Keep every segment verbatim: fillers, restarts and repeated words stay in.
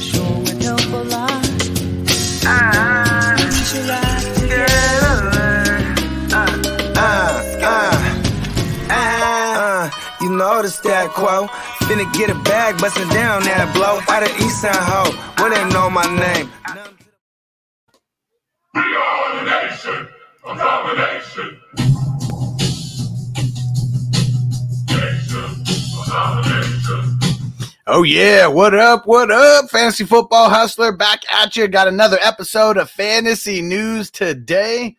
sure would help a lot. Ah, ah, ah, ah, you know the stat quo. Finna get a bag, bustin' down that blow. Out of East Side Ho, well they know my name. We are the nation of domination. Nation of domination. Oh yeah, what up, what up, Fantasy Football Hustler, back at you. Got another episode of Fantasy News today.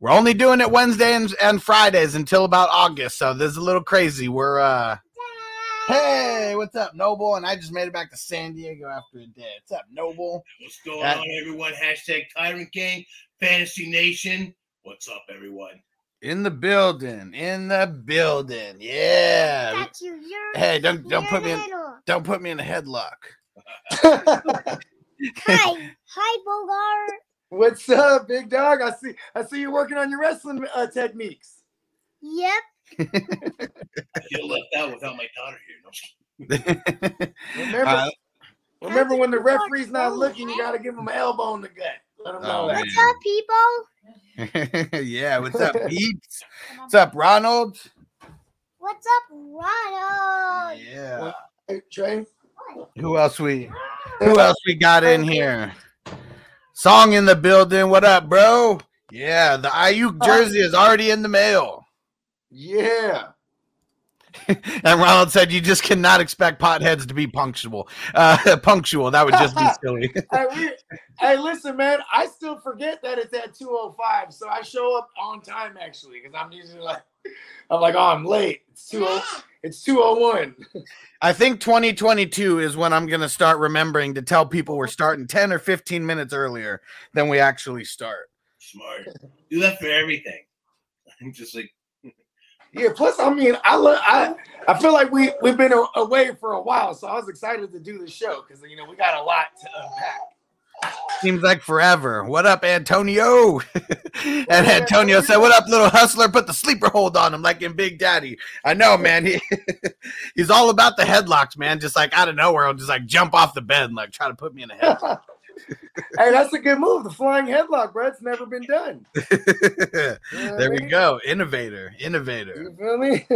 We're only doing it Wednesday and, and Fridays until about August, so this is a little crazy. We're, uh, hey, what's up, Noble? And I just made it back to San Diego after a day. What's up, Noble? What's going that- on, everyone? Hashtag Tyrant Gang, Fantasy Nation. What's up, everyone? In the building, in the building, yeah. Got you. You're, hey, don't don't put me in, don't put me in a headlock. hi, hi, Bogart. What's up, big dog? I see, I see you working on your wrestling uh, techniques. Yep. You left out without my daughter here. No. remember, uh, remember when the referee's not looking, you gotta give him an elbow in the gut. Let him know. Oh, what's up, people? Yeah, what's up, peeps? What's up, Ronald? What's up, Ronald? Yeah. Hey, Trey. Who else we who else we got in here? Song in the building. What up, bro? Yeah, the Ayuk jersey is already in the mail. Yeah. And Ronald said you just cannot expect potheads to be punctual. Uh, punctual. That would just be silly. Hey, we, hey, listen, man. I still forget that it's at two oh five. So I show up on time, actually, because I'm usually like, I'm like, oh, I'm late. It's two oh one. I think twenty twenty-two is when I'm going to start remembering to tell people we're starting ten or fifteen minutes earlier than we actually start. Smart. Do that for everything. I'm just like, yeah, plus, I mean, I love, I I feel like we, we've been a- away for a while, so I was excited to do the show because, you know, we got a lot to unpack. Seems like forever. What up, Antonio? And Antonio said, what up, little hustler? Put the sleeper hold on him like in Big Daddy. I know, man. He He's all about the headlocks, man. Just like out of nowhere, I'll just like jump off the bed and like try to put me in a headlock. Hey, that's a good move. The flying headlock, bro. It's never been done. You know there I mean? we go. Innovator. Innovator. You feel me?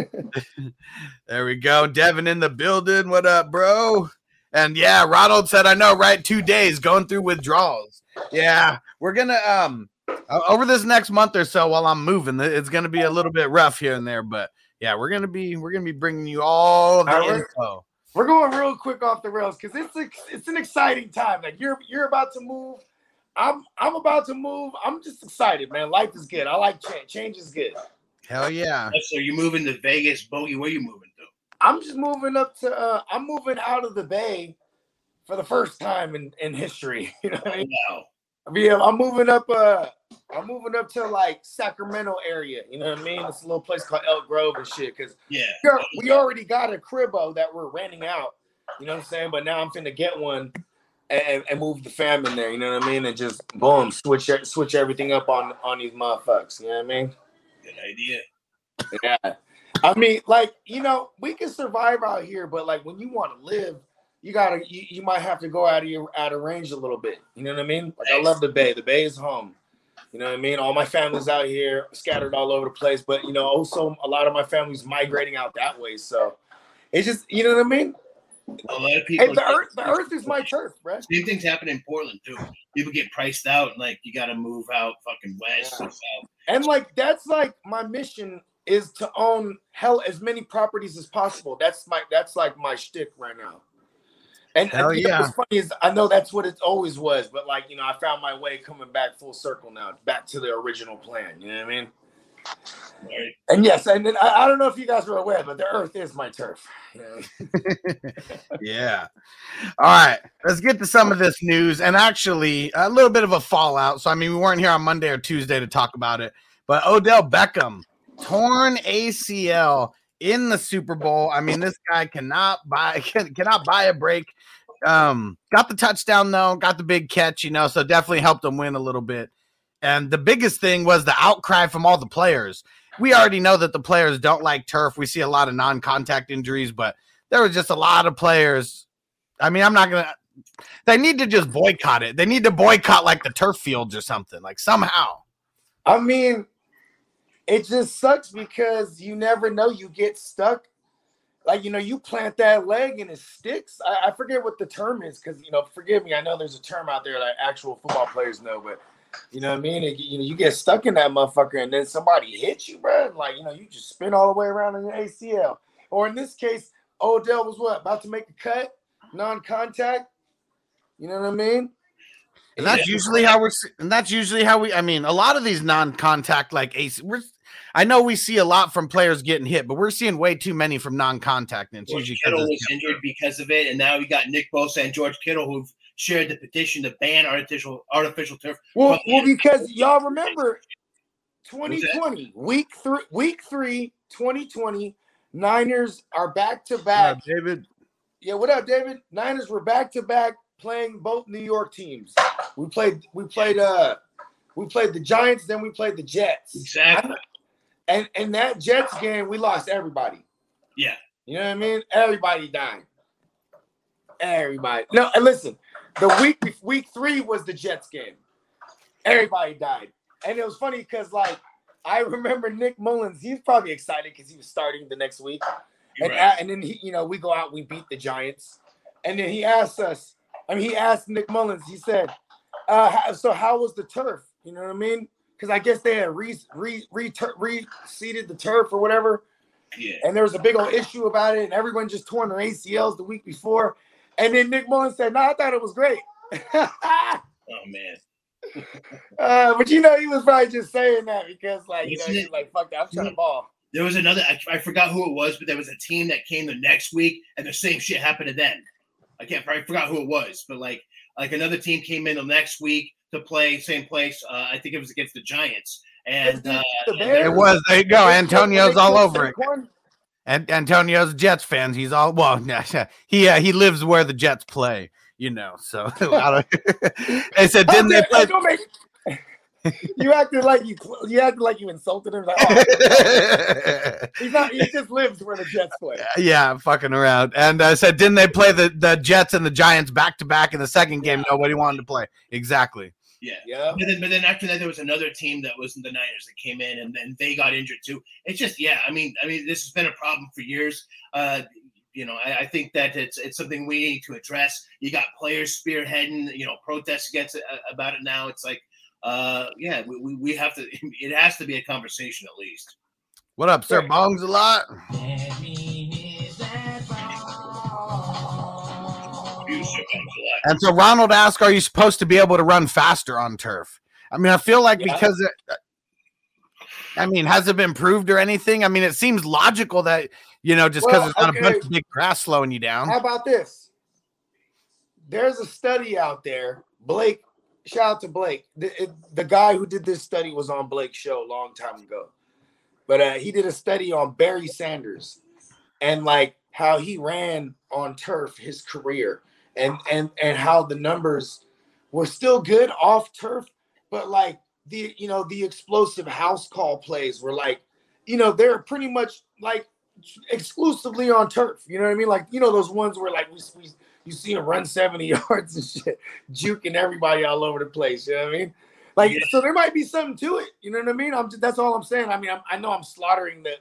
There we go. Devin in the building. What up, bro? And yeah, Ronald said, I know, right? Two days going through withdrawals. Yeah. We're going to, um, over this next month or so while I'm moving, it's going to be a little bit rough here and there. But yeah, we're going to be, we're going to be bringing you all the all right. info. We're going real quick off the rails because it's a, it's an exciting time. Like you're you're about to move, I'm I'm about to move. I'm just excited, man. Life is good. I like change. Change is good. Hell yeah! So you moving to Vegas, Bogey? Where you moving to? I'm just moving up to. Uh, I'm moving out of the Bay for the first time in, in history. You know what I mean? Wow. I mean, I'm moving up. Uh, I'm moving up to like Sacramento area. You know what I mean? It's a little place called Elk Grove and shit. Cause yeah, we already got a cribbo that we're renting out. You know what I'm saying? But now I'm finna get one and, and move the fam in there. You know what I mean? And just boom, switch switch everything up on on these motherfuckers. You know what I mean? Good idea. Yeah. I mean, like you know, we can survive out here, but like when you want to live. You gotta, you, you might have to go out of your out of range a little bit. You know what I mean? Like I love the Bay. The Bay is home. You know what I mean? All my family's out here, scattered all over the place. But you know, also a lot of my family's migrating out that way. So it's just, you know what I mean? A lot of people. Hey, the earth, the earth is my turf, bro. Same things happen in Portland too. People get priced out, like you gotta move out, fucking west yeah. or south. And like that's like my mission is to own hell as many properties as possible. That's my that's like my shtick right now. And, and you yeah. know, what's funny is I know that's what it always was, but like you know, I found my way coming back full circle now, back to the original plan. You know what I mean? And yes, and then I, I don't know if you guys were aware, but the earth is my turf. Yeah. All right. Let's get to some of this news and actually a little bit of a fallout. So, I mean, we weren't here on Monday or Tuesday to talk about it, but Odell Beckham, torn A C L in the Super Bowl. I mean, this guy cannot buy, can, cannot buy a break. Um, got the touchdown though, got the big catch, you know, so definitely helped him win a little bit. And the biggest thing was the outcry from all the players. We already know that the players don't like turf. We see a lot of non-contact injuries, but there was just a lot of players. I mean, I'm not going to – they need to just boycott it. They need to boycott, like, the turf fields or something, like, somehow. I mean, it just sucks because you never know. You get stuck. Like, you know, you plant that leg and it sticks. I, I forget what the term is because, you know, forgive me. I know there's a term out there that actual football players know, but – you know what I mean? It, you know, you get stuck in that motherfucker, and then somebody hits you, bro. And like, you know, you just spin all the way around in the A C L. Or in this case, Odell was what? About to make a cut? Non-contact? You know what I mean? And that's yeah. usually how we're – and that's usually how we – I mean, a lot of these non-contact, like – we're. I know we see a lot from players getting hit, but we're seeing way too many from non-contact. And George Kittle was injured because of it, and now we got Nick Bosa and George Kittle who've shared the petition to ban artificial artificial turf. Well, well because y'all remember twenty twenty, week three, week three, twenty twenty, Niners are back-to-back. Yeah, David. Yeah, what up, David? Niners were back-to-back playing both New York teams. We played we played uh we played the Giants, then we played the Jets. Exactly. I, And in that Jets game, we lost everybody. Yeah. You know what I mean? Everybody dying. Everybody. No, and listen, the week week three was the Jets game. Everybody died. And it was funny because, like, I remember Nick Mullins. He was probably excited because he was starting the next week. And, right. and then, he, you know, we go out, we beat the Giants. And then he asked us, I mean, he asked Nick Mullins, he said, uh, so how was the turf? You know what I mean? Because I guess they had re re re re seeded the turf or whatever, yeah. And there was a big old issue about it, and everyone just torn their A C Ls the week before. And then Nick Mullins said, "No, nah, I thought it was great." Oh man! uh, but you know, he was probably just saying that because, like, you Isn't know, he's like, "Fuck that, I'm trying to ball." There was another. I, I forgot who it was, but there was a team that came the next week, and the same shit happened to them. I can't. I forgot who it was, but like, like another team came in the next week. To play same place, uh, I think it was against the Giants, and uh, it was. There you go, Antonio's all over it. And Antonio's Jets fans, he's all well. He uh, he lives where the Jets play, you know. So they said, didn't they play? You acted like you you acted like you insulted him. Like, oh, he's not. He just lives where the Jets play. Yeah, I'm fucking around. And I uh, said, didn't they play the, the Jets and the Giants back to back in the second game? Yeah. Nobody wanted to play. Exactly. Yeah. Yeah. But then, but then after that, there was another team that wasn't the Niners that came in, and then they got injured too. It's just, yeah. I mean, I mean, this has been a problem for years. Uh, you know, I, I think that it's it's something we need to address. You got players spearheading, you know, protests against it, uh, about it now. It's like. Uh, yeah, we we have to. It has to be a conversation at least. What up, sir? Bongs a lot. And so Ronald asked, "Are you supposed to be able to run faster on turf?" I mean, I feel like yeah. because it, I mean, has it been proved or anything? I mean, it seems logical that you know just because well, there's not okay. a bunch of big grass slowing you down. How about this? There's a study out there, Blake. Shout out to Blake. The, it, the guy who did this study was on Blake's show a long time ago. But uh, he did a study on Barry Sanders and, like, how he ran on turf his career and, and, and how the numbers were still good off turf. But, like, the you know, the explosive house call plays were, like, you know, they're pretty much, like, exclusively on turf. You know what I mean? Like, you know, those ones where, like, we we you see him run seventy yards and shit, juking everybody all over the place. You know what I mean? Like, yeah. So there might be something to it. You know what I mean? I'm just, that's all I'm saying. I mean, I'm, I know I'm slaughtering the,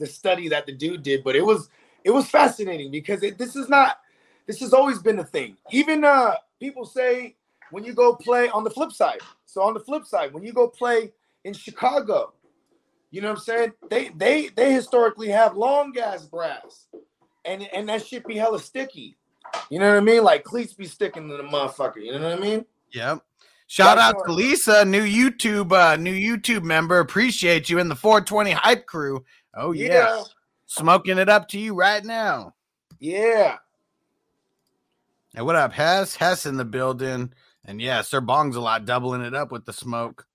the study that the dude did, but it was it was fascinating because it, this is not this has always been a thing. Even uh, people say when you go play on the flip side. So on the flip side, when you go play in Chicago, you know what I'm saying? They they they historically have long ass brass, and and that shit be hella sticky. You know what I mean? Like cleats be sticking to the motherfucker. You know what I mean? Yeah. Shout out to Lisa, new YouTube, uh, new YouTube member. Appreciate you in the four twenty hype crew. Oh yeah. yeah, smoking it up to you right now. Yeah. And what up, Hess? Hess in the building, and yeah, Sir Bong's a lot doubling it up with the smoke.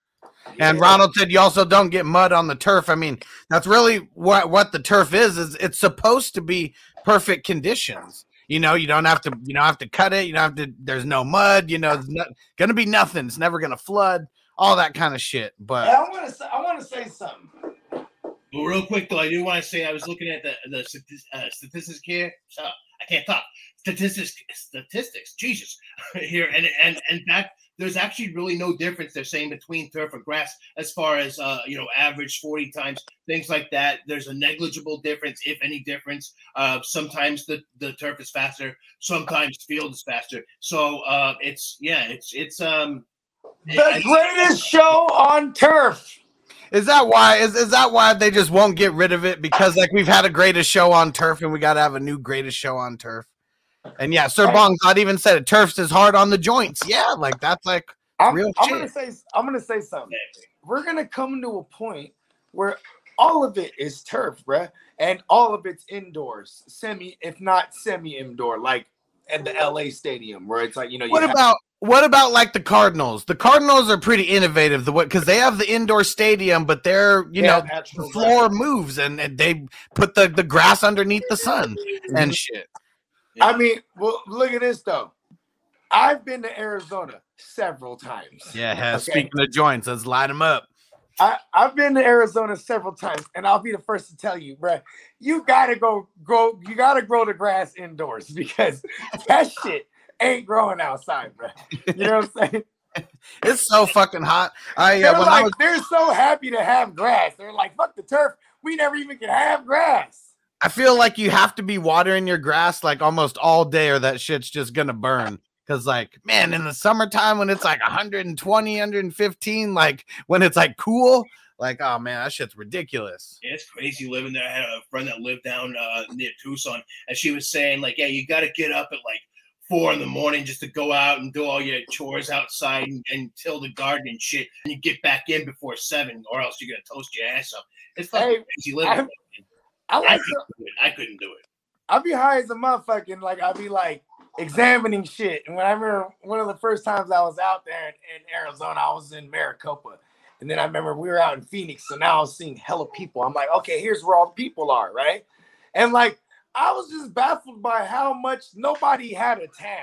Yeah. And Ronald said, "You also don't get mud on the turf." I mean, that's really what what the turf is. Is it's supposed to be perfect conditions. You know, you don't have to. You don't have to cut it. You don't have to. There's no mud. You know, it's not gonna be nothing. It's never gonna flood. All that kind of shit. But yeah, I want to. I want to say something. But real quick though, I do want to say I was looking at the the uh, statistics here. So I can't talk statistics. Statistics. Jesus, here and and and that there's actually really no difference. They're saying between turf and grass as far as uh you know average forty times, things like that. There's a negligible difference, if any difference. Uh, sometimes the, the turf is faster, sometimes field is faster. So uh, it's yeah, it's it's um the greatest show on turf. Is that why? Is is that why they just won't get rid of it? Because like we've had a greatest show on turf, and we got to have a new greatest show on turf. And yeah, Sir Bong's not even said it. Turf's is hard on the joints. Yeah, like that's like I'm, real I'm shit. gonna say I'm gonna say something. We're gonna come to a point where all of it is turf, bruh, and all of it's indoors, semi, if not semi indoor, like at the L A stadium, where it's like you know. You what have- about? What about like the Cardinals? The Cardinals are pretty innovative, the way because they have the indoor stadium, but they're you yeah, know the floor grass. moves and, and they put the, the grass underneath the sun and shit. Yeah. I mean, well, look at this though. I've been to Arizona several times. Yeah, has, okay? Speaking of joints, let's light them up. I, I've been to Arizona several times, and I'll be the first to tell you, bro. You gotta go grow. You gotta grow the grass indoors because that shit ain't growing outside, bro. You know what I'm saying? It's so fucking hot. I, uh, they're, when like, I was... they're so happy to have grass. They're like, fuck the turf. We never even can have grass. I feel like you have to be watering your grass like almost all day or that shit's just going to burn. Because, like, man, in the summertime when it's like one twenty, one fifteen, like when it's like cool, like, oh, man, that shit's ridiculous. Yeah, it's crazy living there. I had a friend that lived down uh, near Tucson, and she was saying, like, yeah, you got to get up at, like, four in the morning just to go out and do all your chores outside and, and till the garden and shit. And you get back in before seven or else you're going to toast your ass up. It's like hey, crazy living. I, I, like I, couldn't do it. I couldn't do it. I'd be high as a motherfucking, like, I'd be like examining shit. And when I remember one of the first times I was out there in, in Arizona, I was in Maricopa. And then I remember we were out in Phoenix. So now I was seeing hella people. I'm like, okay, here's where all the people are, right? And like, I was just baffled by how much nobody had a tan.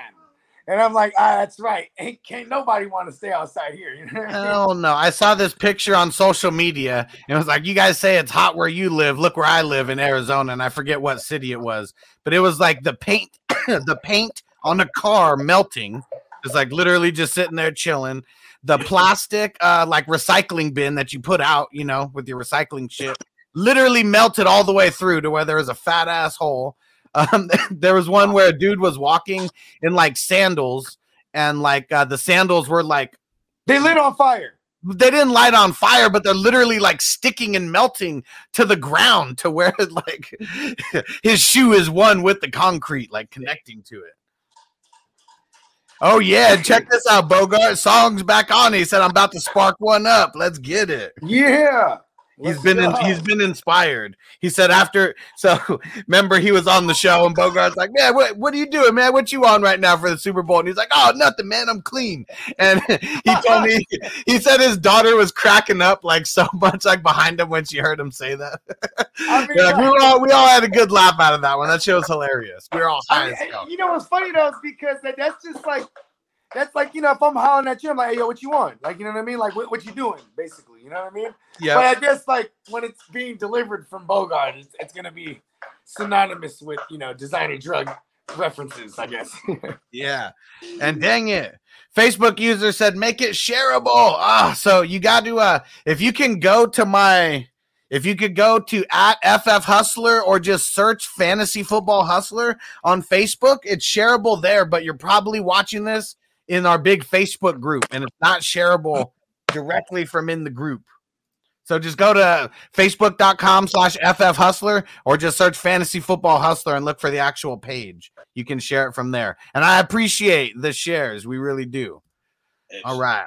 And I'm like, ah, that's right. Ain't, can't nobody want to stay outside here. You know what I mean? Oh, no. I saw this picture on social media. And it was like, you guys say it's hot where you live. Look where I live in Arizona. And I forget what city it was. But it was like the paint, the paint on a car melting. It's like literally just sitting there chilling. The plastic, uh, like recycling bin that you put out, you know, with your recycling shit. Literally melted all the way through to where there was a fat asshole. Um, there was one where a dude was walking in like sandals, and like uh, the sandals were like they lit on fire. They didn't light on fire, but they're literally like sticking and melting to the ground to where like his shoe is one with the concrete, like connecting to it. Oh yeah, check this out, Bogart. Song's back on. He said, "I'm about to spark one up. Let's get it." Yeah. He's been in, he's been inspired. He said after so remember he was on the show and Bogart's like, man, what, what are you doing, man? What you on right now for the Super Bowl? And he's like, oh, nothing, man. I'm clean. And he told me he said his daughter was cracking up like so much like behind him when she heard him say that. I mean, like, we were all we all had a good laugh out of that one. That show was hilarious. We were all high I mean, as hell. You know what's funny though is because that, that's just like that's like, you know, if I'm hollering at you, I'm like, hey, yo, what you want? Like, you know what I mean? Like, what, what you doing, basically? You know what I mean? Yeah. But I guess, like, when it's being delivered from Bogart, it's, it's going to be synonymous with, you know, designer drug references, I guess. Yeah. And dang it. Facebook user said, make it shareable. Ah, so you got to, uh, if you can go to my, if you could go to at F F Hustler or just search Fantasy Football Hustler on Facebook, it's shareable there, but you're probably watching this in our big Facebook group, and it's not shareable directly from in the group. So just go to facebook.com slash FF Hustler or just search Fantasy Football Hustler and look for the actual page. You can share it from there. And I appreciate the shares. We really do. It's- All right.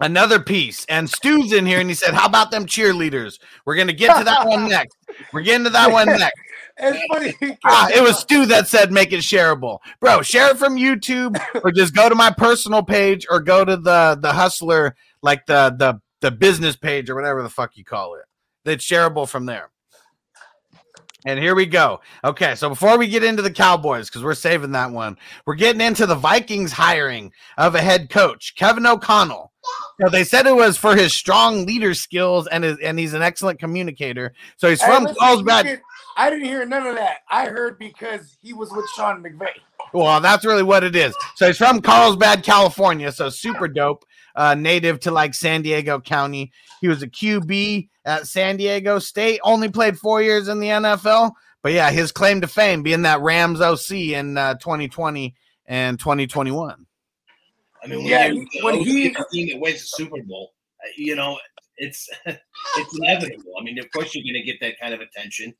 Another piece, and Stu's in here, and he said, "How about them cheerleaders?" We're gonna get to that one next. We're getting to that one next. Ah, it was Stu that said, "Make it shareable, bro." Share it from YouTube, or just go to my personal page, or go to the the Hustler, like the the the business page, or whatever the fuck you call it. That's shareable from there. And here we go. Okay, so before we get into the Cowboys, because we're saving that one, we're getting into the Vikings hiring of a head coach, Kevin O'Connell. So they said it was for his strong leader skills, and his, and he's an excellent communicator. So he's from Carlsbad. Hey, I didn't hear none of that. I heard because he was with Sean McVay. Well, that's really what it is. So he's from Carlsbad, California, so super dope. Uh, native to like San Diego County. He was a Q B at San Diego State, only played four years in the N F L. But yeah, his claim to fame being that Rams O C in uh, twenty twenty and twenty twenty-one. I mean, when yeah, you, when he the team that wins the Super Bowl, you know, it's it's inevitable. I mean, of course you're going to get that kind of attention.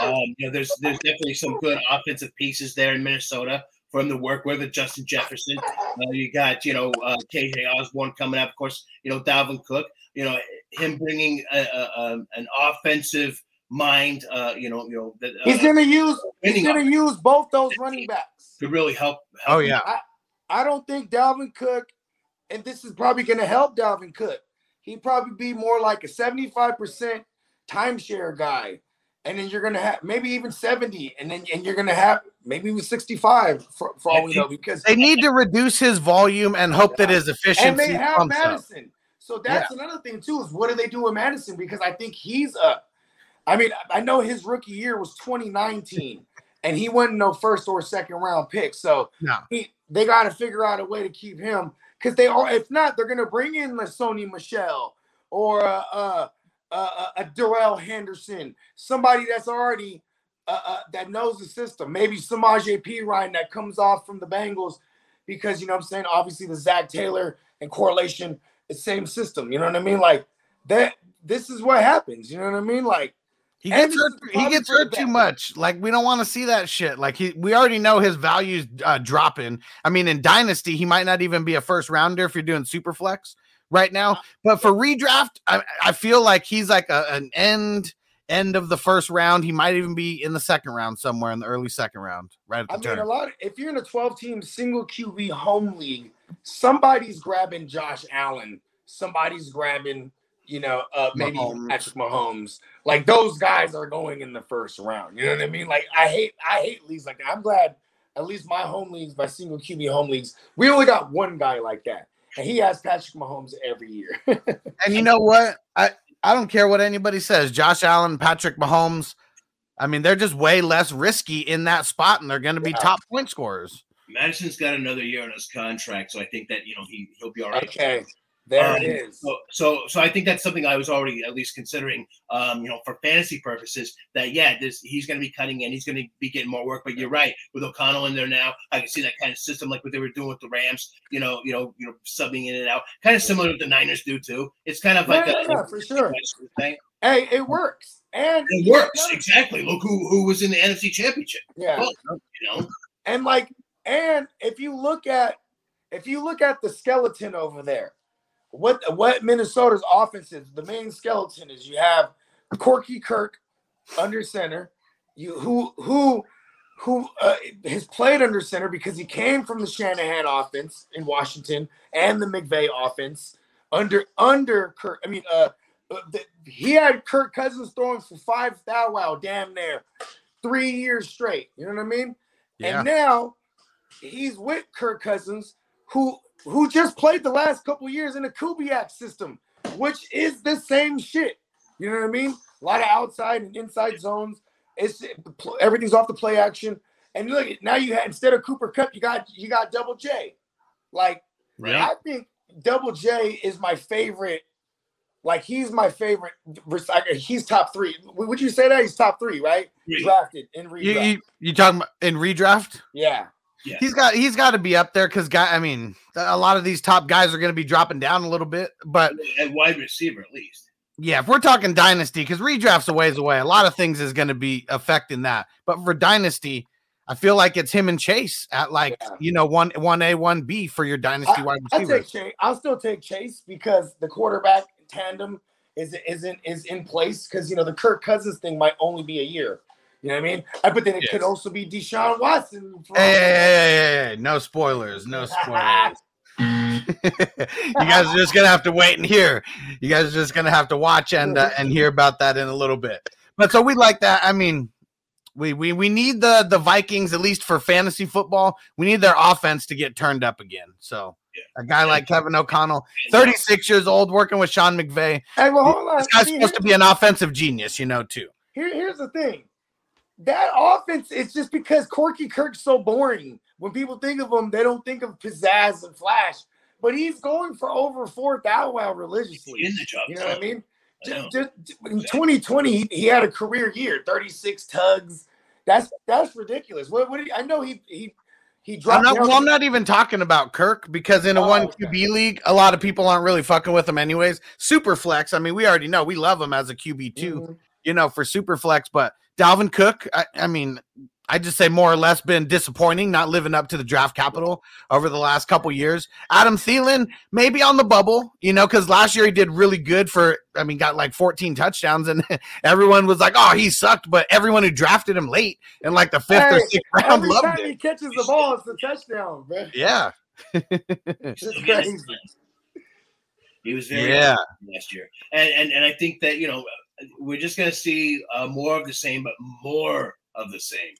Um, you know, there's there's definitely some good offensive pieces there in Minnesota from the work with it, Justin Jefferson. Uh, you got you know uh, K J Osborne coming up, of course. You know Dalvin Cook. You know him bringing a, a, a, an offensive mind. Uh, you know, you know that, uh, he's going to use he's going to use both those running backs to really help. help oh yeah. Him. I, I don't think Dalvin Cook, and this is probably going to help Dalvin Cook. He'd probably be more like a seventy-five percent timeshare guy. And then you're going to have maybe even seventy. And then and you're going to have maybe even sixty-five for, for all we know. Because they need to reduce his volume and hope that his efficiency comes up. And they have Madison. Up. So that's yeah. another thing, too, is what do they do with Madison? Because I think he's up. I mean, I know his rookie year was twenty nineteen. And he wasn't no first or second round pick. So no. he, they got to figure out a way to keep him. Because they are, if not, they're going to bring in Sony Michelle or a, a, a, a Darrell Henderson, somebody that's already uh, uh, that knows the system. Maybe Samaje Perine that comes off from the Bengals because, you know what I'm saying, obviously the Zach Taylor and correlation, the same system. You know what I mean? Like that. This is what happens. You know what I mean? Like. He gets, hurt, he gets hurt too much. Like, we don't want to see that shit. Like, he, we already know his value's uh, dropping. I mean, in Dynasty, he might not even be a first-rounder if you're doing super flex right now. But for redraft, I, I feel like he's like a, an end end of the first round. He might even be in the second round somewhere in the early second round. Right at the I turn. Mean, a lot of, if you're in a twelve-team single Q B home league, somebody's grabbing Josh Allen. Somebody's grabbing... You know, uh, maybe Mahomes. Patrick Mahomes. Like those guys are going in the first round. You know what I mean? Like I hate, I hate leagues like that. I'm glad at least my home leagues, my single Q B home leagues, we only got one guy like that, and he has Patrick Mahomes every year. And you know what? I I don't care what anybody says. Josh Allen, Patrick Mahomes. I mean, they're just way less risky in that spot, and they're going to be yeah. top point scorers. Madison's got another year on his contract, so I think that you know he he'll be all right. Okay. There um, it is. So, so, so I think that's something I was already at least considering, um, you know, for fantasy purposes that, yeah, this, he's going to be cutting in. He's going to be getting more work. But you're right. With O'Connell in there now, I can see that kind of system like what they were doing with the Rams, you know, you know, you know, subbing in and out. Kind of similar to what the Niners do, too. It's kind of yeah, like yeah, that. Yeah, for sure. Thing. Hey, it works. And It works. Know. Exactly. Look who, who was in the N F C Championship. Yeah. Well, you know. And, like, and if you look at if you look at the skeleton over there, What what Minnesota's offense is, the main skeleton is you have Corky Kirk under center, you who who who uh, has played under center because he came from the Shanahan offense in Washington and the McVay offense under under Kirk. I mean, uh, the, he had Kirk Cousins throwing for five thou wow damn near three years straight. You know what I mean? Yeah. And now he's with Kirk Cousins who. who just played the last couple years in the Kubiak system, which is the same shit. You know what I mean? A lot of outside and inside zones. It's everything's off the play action. And look, now you have, instead of Cooper Kupp, you got you got Double J. Like, really? I think Double J is my favorite. Like, he's my favorite. He's top three. Would you say that? He's top three, right? Yeah. Drafted in redraft. You, you, you talking about in redraft? Yeah. Yeah. He's got he's got to be up there because guy. I mean, a lot of these top guys are going to be dropping down a little bit, but at wide receiver at least. Yeah, if we're talking dynasty, because redraft's a ways away, a lot of things is going to be affecting that. But for dynasty, I feel like it's him and Chase at like, yeah. you know, one, one A, one B for your dynasty I, wide receivers. Take I'll still take Chase because the quarterback tandem is, isn't, is in place. Cause you know, the Kirk Cousins thing might only be a year. You know what I mean? But then it yes. could also be Deshaun Watson. Hey, hey, hey, hey, no spoilers. No spoilers. You guys are just going to have to wait and hear. You guys are just going to have to watch and uh, and hear about that in a little bit. But so we like that. I mean, we we we need the, the Vikings, at least for fantasy football, we need their offense to get turned up again. So yeah. a guy like Kevin O'Connell, thirty-six years old, working with Sean McVay. Hey, well, hold on. This guy's See, supposed to be an offensive genius, you know, too. Here, here's the thing. That offense, it's just because Corky Kirk's so boring. When people think of him, they don't think of pizzazz and flash. But he's going for over four thousand while religiously. In the job, you know what I mean? I just, just, in twenty twenty, he had a career year, thirty-six tugs. That's that's ridiculous. What, what did he, I know he he he dropped. I'm not, well, I'm not even talking about Kirk because in a oh, one okay. Q B league, a lot of people aren't really fucking with him anyways. Super flex. I mean, we already know we love him as a Q B too. Mm-hmm. You know, for super flex, but Dalvin Cook, I, I mean, I just say more or less been disappointing, not living up to the draft capital over the last couple years. Adam Thielen, maybe on the bubble, you know, because last year he did really good for, I mean, got like fourteen touchdowns, and everyone was like, oh, he sucked, but everyone who drafted him late in like the fifth hey, or sixth round loved it. Every time he catches the ball, it's a touchdown, bro. Yeah. It's crazy. He was very yeah. last year. And, and, and I think that, you know, we're just going to see uh, more of the same, but more of the same,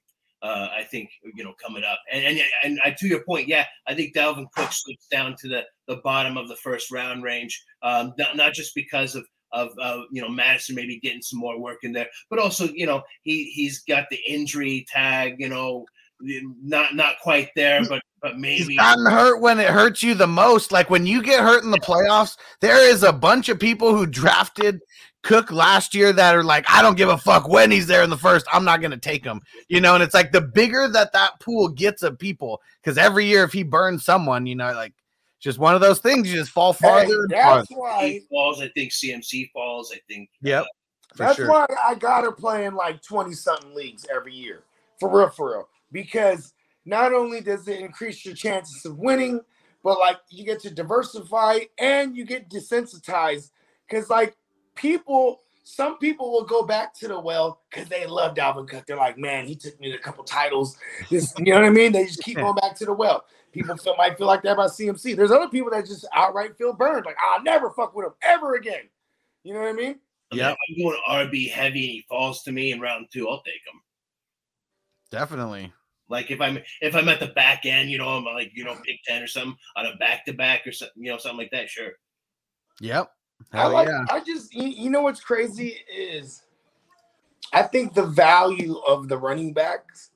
uh, I think, you know, coming up. And and, and I, to your point, yeah, I think Dalvin Cook slips down to the, the bottom of the first round range, um, not, not just because of, of uh, you know, Madison maybe getting some more work in there, but also, you know, he, he's got the injury tag, you know, not not quite there, but but maybe he's gotten hurt when it hurts you the most. Like when you get hurt in the playoffs, there is a bunch of people who drafted Cook last year that are like, I don't give a fuck when he's there in the first, I'm not going to take him, you know. And it's like the bigger that that pool gets of people, because every year if he burns someone, you know, like just one of those things, you just fall farther. Hey, that's farther. Why he falls. I think C M C falls. I think yep. Uh, that's sure. why I got her playing like twenty something leagues every year for real, for real. Because not only does it increase your chances of winning, but like you get to diversify and you get desensitized. Because like people, some people will go back to the well because they love Dalvin Cook. They're like, man, he took me to a couple titles. This, you know what I mean? They just keep going back to the well. People feel, might feel like that about C M C. There's other people that just outright feel burned. Like, I'll never fuck with him ever again. You know what I mean? Yeah, I'm going R B heavy and he falls to me in round two. I'll take him. Definitely. Like if I'm if I'm at the back end, you know, I'm like, you know, pick ten or something on a back to back or something, you know, something like that. Sure. Yep. Hell I like. Yeah. I just you know what's crazy is, I think the value of the running backs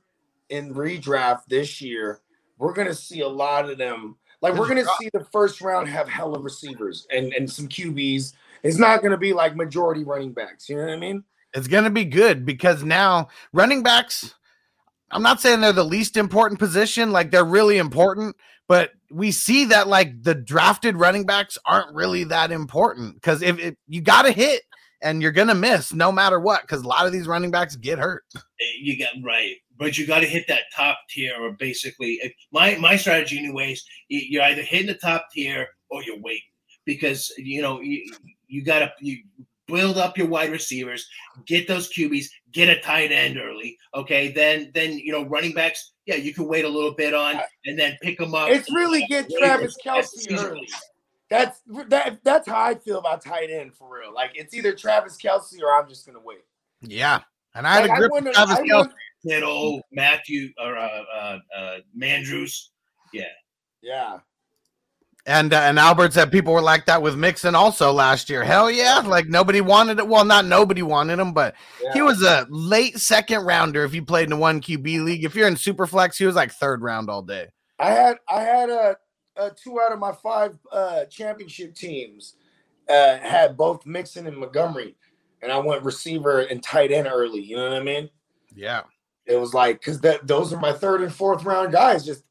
in redraft this year, we're gonna see a lot of them. Like we're gonna see the first round have hella receivers and and some Q Bs. It's not gonna be like majority running backs. You know what I mean? It's gonna be good because now running backs, I'm not saying they're the least important position. Like they're really important, but we see that like the drafted running backs aren't really that important because if, if you got to hit and you're going to miss no matter what, because a lot of these running backs get hurt. You got right. But you got to hit that top tier or basically if my, my strategy anyways, you're either hitting the top tier or you're waiting because you know, you, you got to, you, build up your wide receivers, get those Q Bs, get a tight end early. Okay, then then you know running backs. Yeah, you can wait a little bit on and then pick them up. It's really get Travis Kelce early. That's that. That's how I feel about tight end for real. Like it's either Travis Kelce or I'm just gonna wait. Yeah, and I had like, a grip with Travis Kelce, Kittle, Matthew or uh, uh, uh, Mandrews. Yeah, yeah. And uh, and Albert said people were like that with Mixon also last year. Hell yeah. Like nobody wanted it. Well, not nobody wanted him, but yeah. he was a late second rounder if you played in the one Q B league. If you're in Superflex, he was like third round all day. I had I had a, a two out of my five uh, championship teams uh, had both Mixon and Montgomery. And I went receiver and tight end early. You know what I mean? Yeah. It was like because that those are my third and fourth round guys just.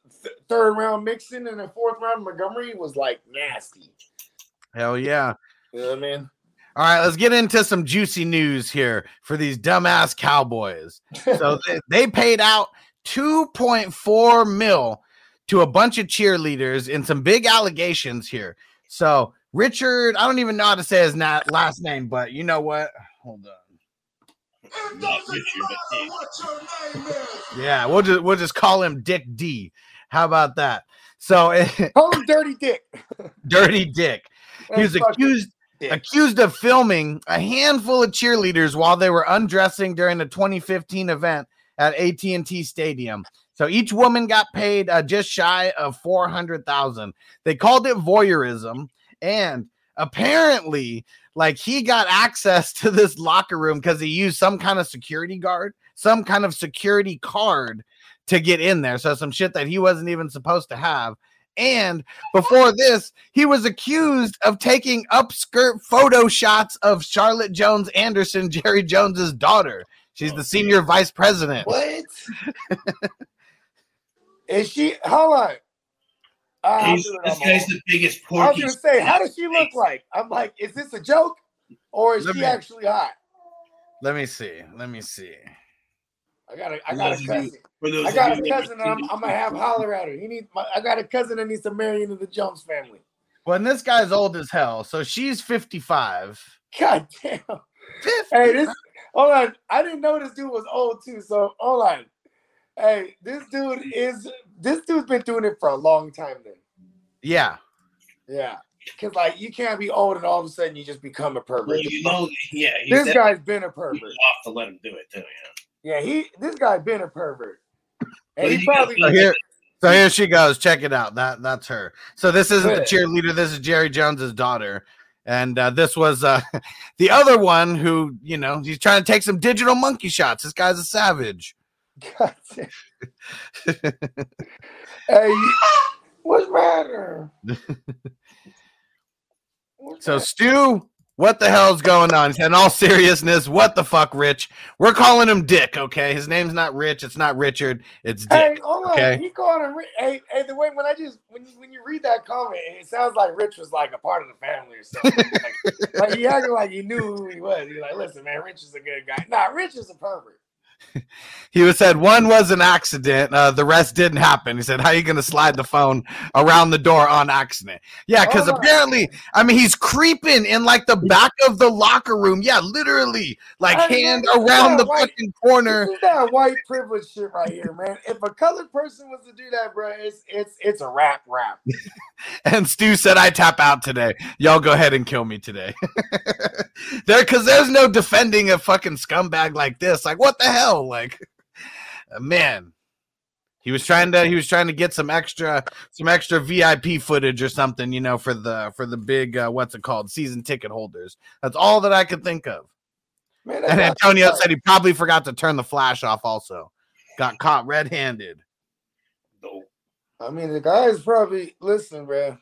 Third round Mixon and the fourth round Montgomery was like nasty. Hell yeah. You know what I mean? All right, let's get into some juicy news here for these dumbass Cowboys. So they, they paid out two point four mil to a bunch of cheerleaders and some big allegations here. So Richard, I don't even know how to say his not last name, but you know what? Hold on. It doesn't matter what your name is. Yeah, we'll just we'll just call him Dick D. How about that? So call him Dirty Dick. Dirty Dick. He was accused Dick. accused of filming a handful of cheerleaders while they were undressing during the twenty fifteen event at A T and T Stadium. So each woman got paid uh, just shy of four hundred thousand dollars. They called it voyeurism, and apparently, like, he got access to this locker room because he used some kind of security guard, some kind of security card to get in there. So some shit that he wasn't even supposed to have. And before this, he was accused of taking upskirt photo shots of Charlotte Jones Anderson, Jerry Jones's daughter. She's the senior vice president. What? Is she? Hold on. Uh, this guy's the biggest porky. I was going to say, how does she look like? I'm like, is this a joke or is let she me, actually hot? Let me see. Let me see. I got a, I got a cousin. I got a cousin and I'm, I'm going to have holler at her. He needs my, I got a cousin that needs to marry into the Jones family. Well, and this guy's old as hell. So she's fifty-five. God damn. fifty-five? Hey, this. Hold on. I didn't know this dude was old too. So hold on. Hey, this dude is this dude's been doing it for a long time then. Yeah. Yeah. Cause like you can't be old and all of a sudden you just become a pervert. Well, you know, yeah. This guy's been a pervert. Off to let him do it too, yeah. Yeah, he this guy's been a pervert. And he probably so here, so here she goes. Check it out. That that's her. So this isn't the cheerleader, this is Jerry Jones's daughter. And uh, this was uh, the other one who, you know, he's trying to take some digital monkey shots. This guy's a savage. God damn. Hey, what's matter? What's so, matter? Stu, what the hell's going on? In all seriousness, what the fuck, Rich? We're calling him Dick, okay? His name's not Rich. It's not Richard. It's Dick. Hey, hold okay? on. He called him Rich. Hey, hey, the way when I just when you, when you read that comment, it sounds like Rich was like a part of the family or something. Like, like he acted like he knew who he was. He's like, listen, man, Rich is a good guy. Nah, Rich is a pervert. He was said one was an accident. Uh, the rest didn't happen. He said, how are you going to slide the phone around the door on accident? Yeah, because oh apparently, God. I mean, he's creeping in like the back of the locker room. Yeah, literally, like I mean, hand around the white, fucking corner. This is that white privilege shit right here, man. If a colored person was to do that, bro, it's it's it's a rap rap. And Stu said, I tap out today. Y'all go ahead and kill me today. There, because there's no defending a fucking scumbag like this. Like, what the hell? Like, man, he was trying to he was trying to get some extra some extra V I P footage or something, you know, for the for the big uh, what's it called season ticket holders. That's all that I could think of. Man, and Antonio said he probably forgot to turn the flash off. Also, got caught red-handed. Nope. I mean, the guy's probably listen, bro.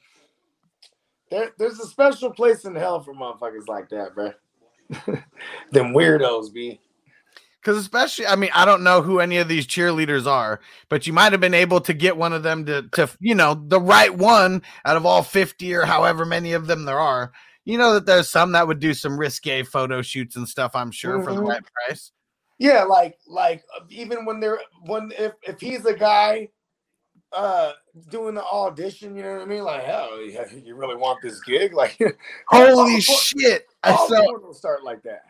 There, there's a special place in hell for motherfuckers like that, bro. Them weirdos, be. Because especially, I mean, I don't know who any of these cheerleaders are, but you might have been able to get one of them to, to, you know, the right one out of all fifty or however many of them there are. You know that there's some that would do some risque photo shoots and stuff, I'm sure, mm-hmm. for the right price. Yeah, like, like even when they're, when if, if he's a guy uh, doing the audition, you know what I mean? Like, hell, you really want this gig? Like, holy all, shit. All I saw- will start like that.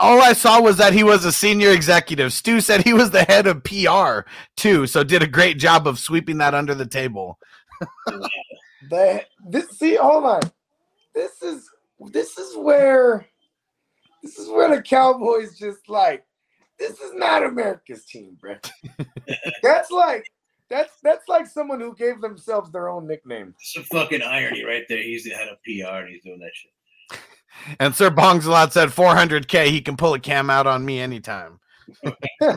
All I saw was that he was a senior executive. Stu said he was the head of P R, too, so did a great job of sweeping that under the table. But this, see, hold on. This is this is where this is where the Cowboys just like, this is not America's team, bro. That's like that's that's like someone who gave themselves their own nickname. Some fucking irony right there. He's the head of P R and he's doing that shit. And Sir Bongsalot said four hundred K, he can pull a cam out on me anytime. Hey,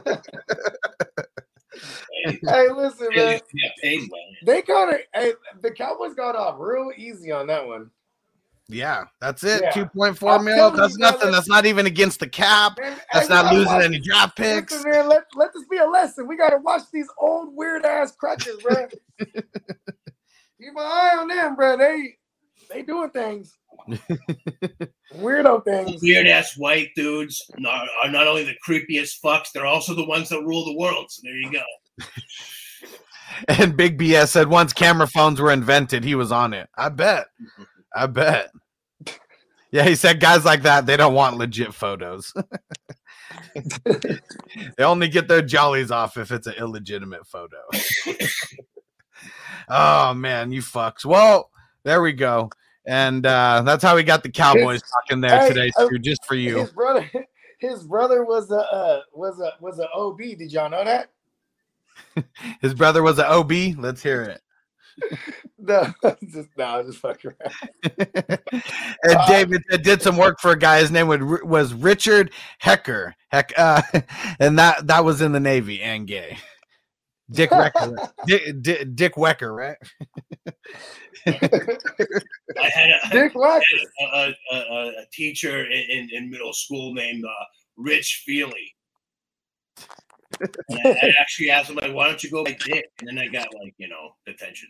listen, man. They got it. Hey, the Cowboys got off real easy on that one. Yeah, that's it. Yeah. two point four mil. That's nothing. That's not even against the cap. Man, that's not losing watch, any draft picks. Listen, man, let, let this be a lesson. We got to watch these old weird-ass crutches, bro. Keep my eye on them, bro. They, they doing things. Weirdo things. Weird ass white dudes are not only the creepiest fucks, they're also the ones that rule the world. So there you go. And Big B S said once camera phones were invented, he was on it. I bet. I bet. Yeah, he said guys like that, they don't want legit photos. They only get their jollies off if it's an illegitimate photo. Oh, man, you fucks. Well, there we go. And uh, that's how we got the Cowboys his, talking there I, today, too, I, just for you. His brother, his brother was a uh, was a was an O B. Did y'all know that? His brother was an O B. Let's hear it. No, just no, I was just fucking around. And uh, David did some work for a guy. His name would, was Richard Hecker. Heck, uh, and that that was in the Navy and gay. Dick Wecker, Dick, Dick, Dick Wecker, right? I had a, Dick Wecker. I had a, a, a teacher in, in middle school named uh, Rich Feely. And I, I actually asked him, like, why don't you go by Dick? And then I got, like, you know, detention.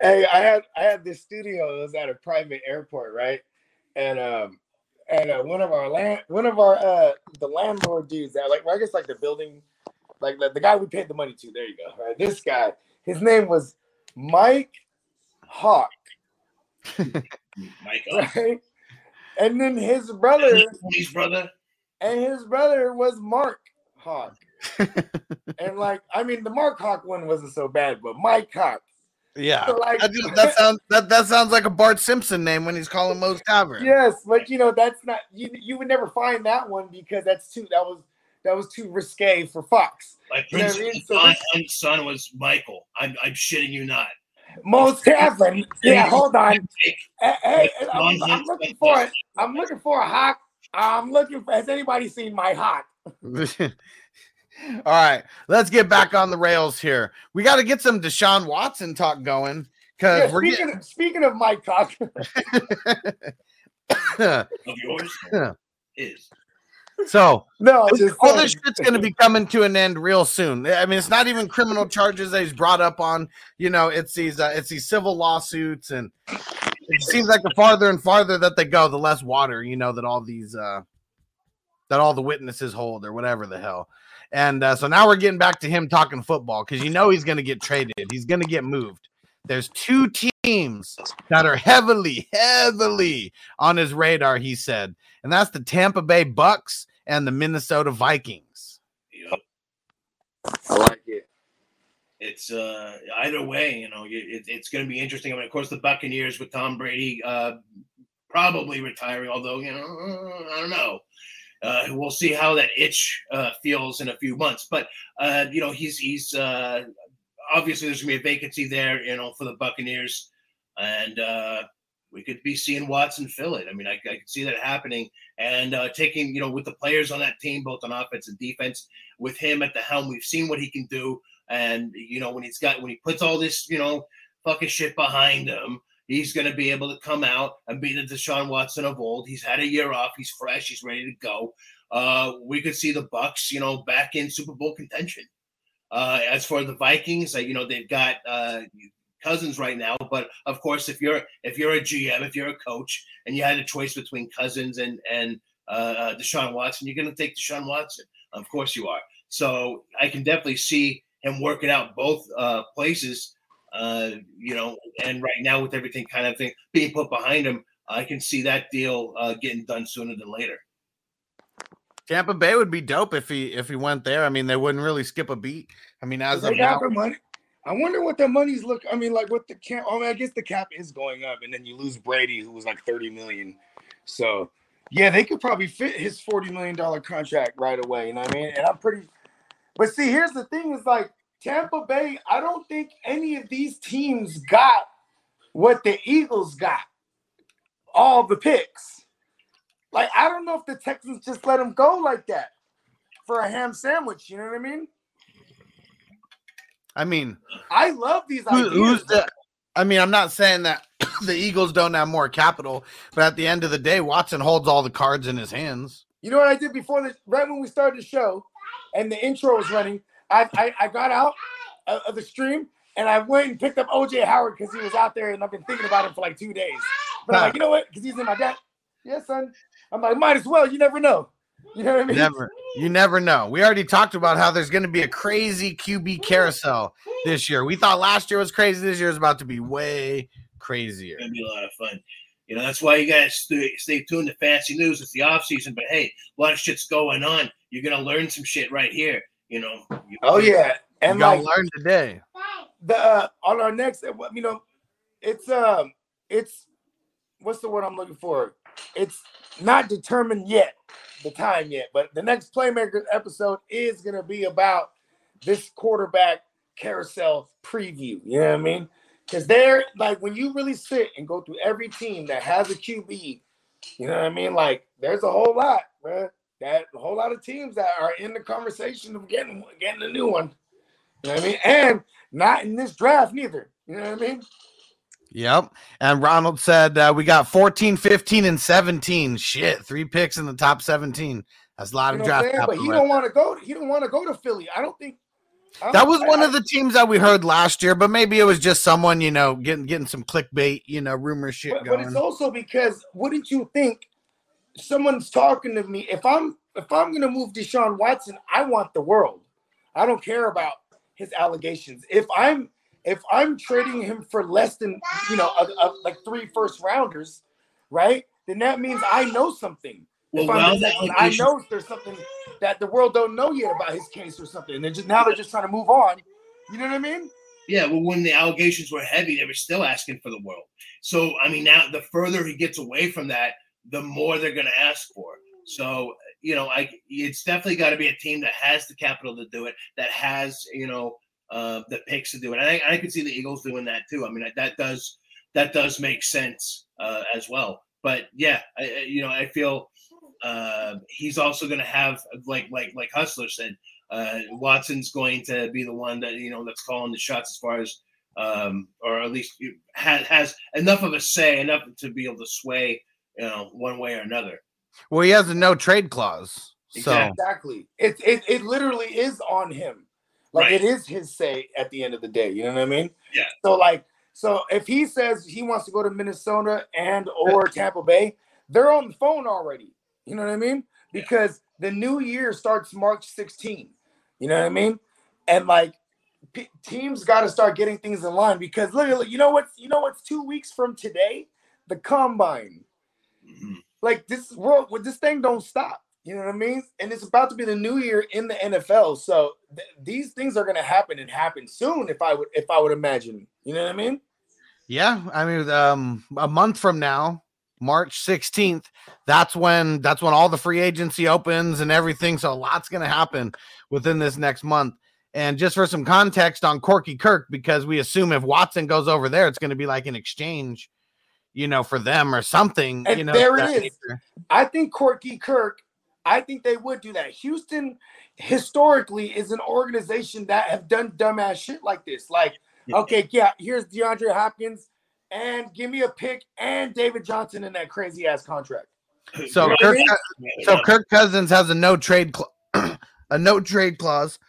Hey, I had I had this studio. It was at a private airport, right? And um, and uh, one of our land, one of our uh, the landlord dudes that, like, well, I guess like the building, like the, the guy we paid the money to. There you go. Right, this guy. His name was Mike Hawk. Mike Hawk. Right? And then his brother, his brother, and his brother was Mark Hawk. And like, I mean, the Mark Hawk one wasn't so bad, but Mike Hawk. Yeah, so like, that, just, that sounds that, that sounds like a Bart Simpson name when he's calling Moe's Tavern. Yes, but you know that's not you. You would never find that one because that's too that was that was too risque for Fox. My Prince you know I mean? so son was Michael. I'm I'm shitting you not. Moe's Tavern. Yeah, hold on. Hey, hey I'm, I'm looking for it. I'm looking for a Hawk. I'm looking for. Has anybody seen my Hawk? All right, let's get back on the rails here. We got to get some Deshaun Watson talk going because yeah, we're speaking, getting... of, speaking of Mike Cox. Of yours yeah. is so no. Just all saying. This shit's going to be coming to an end real soon. I mean, it's not even criminal charges that he's brought up on. You know, it's these uh, it's these civil lawsuits, and it seems like the farther and farther that they go, the less water you know that all these uh, that all the witnesses hold or whatever the hell. And uh, so now we're getting back to him talking football because you know he's going to get traded. He's going to get moved. There's two teams that are heavily, heavily on his radar, he said. And that's the Tampa Bay Bucks and the Minnesota Vikings. Yep. I like it. It's uh, either way, you know, it, it's going to be interesting. I mean, of course, the Buccaneers with Tom Brady uh, probably retiring, although, you know, I don't know. Uh, we'll see how that itch uh, feels in a few months. But, uh, you know, he's he's uh, obviously there's going to be a vacancy there, you know, for the Buccaneers. And uh, we could be seeing Watson fill it. I mean, I, I could see that happening. And uh, taking, you know, with the players on that team, both on offense and defense, with him at the helm, we've seen what he can do. And, you know, when he's got when he puts all this, you know, fucking shit behind him, he's going to be able to come out and be the Deshaun Watson of old. He's had a year off. He's fresh. He's ready to go. Uh, we could see the Bucs, you know, back in Super Bowl contention. Uh, as for the Vikings, uh, you know, they've got uh, Cousins right now. But of course, if you're if you're a G M, if you're a coach, and you had a choice between Cousins and and uh, Deshaun Watson, you're going to take Deshaun Watson. Of course, you are. So I can definitely see him working out both uh, places. Uh, you know, and right now with everything kind of thing being put behind him, I can see that deal uh, getting done sooner than later. Tampa Bay would be dope if he if he went there. I mean, they wouldn't really skip a beat. I mean, as they got the money, I wonder what the money's look. I mean, like what the cap. I mean, I guess the cap is going up, and then you lose Brady, who was like thirty million. So yeah, they could probably fit his forty million dollar contract right away. You know what I mean? And I'm pretty. But see, here's the thing: is like. Tampa Bay, I don't think any of these teams got what the Eagles got, all the picks. Like, I don't know if the Texans just let them go like that for a ham sandwich, you know what I mean? I mean, I love these who, ideas. Who's the, I mean, I'm not saying that the Eagles don't have more capital, but at the end of the day, Watson holds all the cards in his hands. You know what I did before this, right when we started the show and the intro was running? I, I I got out of the stream and I went and picked up O J Howard because he was out there and I've been thinking about him for like two days. But I'm like, you know what? Because he's in my dad. Yes, son. I'm like, might as well. You never know. You know what I mean? Never. You never know. We already talked about how there's going to be a crazy Q B carousel this year. We thought last year was crazy. This year is about to be way crazier. It's going to be a lot of fun. You know, that's why you guys stay, stay tuned to Fancy News. It's the off season, but hey, a lot of shit's going on. You're going to learn some shit right here, you know. You, oh, yeah. And you like, learn today. The, uh, on our next, you know, it's, um, it's, what's the word I'm looking for? It's not determined yet, the time yet, but the next Playmakers episode is going to be about this quarterback carousel preview. You know what I mean? Because they're like, when you really sit and go through every team that has a Q B, you know what I mean? Like, there's a whole lot, man. That a whole lot of teams that are in the conversation of getting getting a new one. You know what I mean? And not in this draft, neither. You know what I mean? Yep. And Ronald said, uh, we got fourteen, fifteen, and seventeen. Shit, three picks in the top seventeen. That's a lot you of draft. But he right don't want to go. He don't want to go to Philly. I don't think. I don't that was I, one I, of the teams that we heard last year, but maybe it was just someone, you know, getting getting some clickbait, you know, rumor shit but, going. But it's also because, wouldn't you think, someone's talking to me. If I'm if I'm going to move Deshaun Watson, I want the world. I don't care about his allegations. If I'm if I'm trading him for less than, you know, a, a, like three first rounders, right? Then that means I know something. Well, if I'm well, I know there's something that the world don't know yet about his case or something. And they're just now they're just trying to move on. You know what I mean? Yeah, well, when the allegations were heavy, they were still asking for the world. So I mean, now the further he gets away from that, the more they're going to ask for. So, you know, I it's definitely got to be a team that has the capital to do it, that has, you know, uh, the picks to do it. I I could see the Eagles doing that too. I mean, that does that does make sense uh, as well. But yeah, I, you know, I feel uh, he's also going to have, like like like Hustler said, uh, Watson's going to be the one that, you know, that's calling the shots as far as, um, or at least has, has enough of a say, enough to be able to sway, you know, one way or another. Well, he has a no trade clause. So. Exactly. It, it it literally is on him. Like, right. It is his say at the end of the day. You know what I mean? Yeah. So like, so if he says he wants to go to Minnesota and or Tampa Bay, they're on the phone already. You know what I mean? Because yeah. The new year starts March sixteenth. You know what I mean? And like, p- teams got to start getting things in line because look, look, you know what's you know what's two weeks from today? The combine. Like this world, this thing don't stop. You know what I mean? And it's about to be the new year in the N F L, so th- these things are going to happen and happen soon. If I would, if I would imagine, you know what I mean? Yeah, I mean, um, a month from now, March sixteenth. That's when that's when all the free agency opens and everything. So a lot's going to happen within this next month. And just for some context on Corky Kirk, because we assume if Watson goes over there, it's going to be like an exchange, you know, for them or something. And you know, there it is. Nature. I think Corky Kirk, I think they would do that. Houston historically is an organization that have done dumbass shit like this. Like, yeah. Okay, yeah, here's DeAndre Hopkins and give me a pick and David Johnson in that crazy ass contract. So, you know Kirk, I mean? so yeah. Kirk Cousins has a no trade, cl- a no trade clause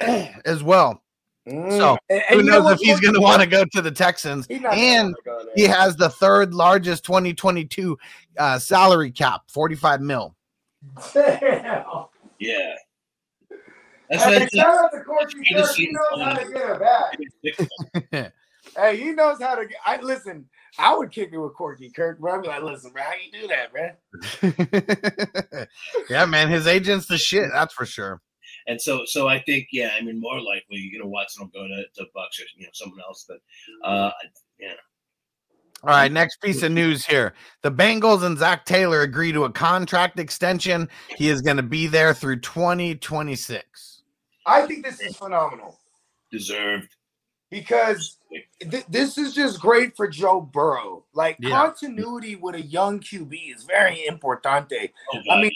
as well. So and, and who knows know if he's going to want to go to the Texans, and he has the third largest twenty twenty-two uh, salary cap, forty-five mil. Damn. Yeah. That's hey, what shout out to Corky Kirk. He knows how to get it back. Hey, he knows how to get, I listen, I would kick it with Corky Kirk, bro. I'd be like, listen, bro, how you do that, bro? Yeah, man, his agent's the shit, that's for sure. And so, so I think, yeah, I mean, more likely, you know, Watson will go to, to Bucks or, you know, someone else. But, uh, yeah. All right, next piece of news here. The Bengals and Zach Taylor agree to a contract extension. He is going to be there through twenty twenty-six. I think this is phenomenal. Deserved. Because th- this is just great for Joe Burrow. Like, yeah. Continuity with a young Q B is very importante. Oh, I mean,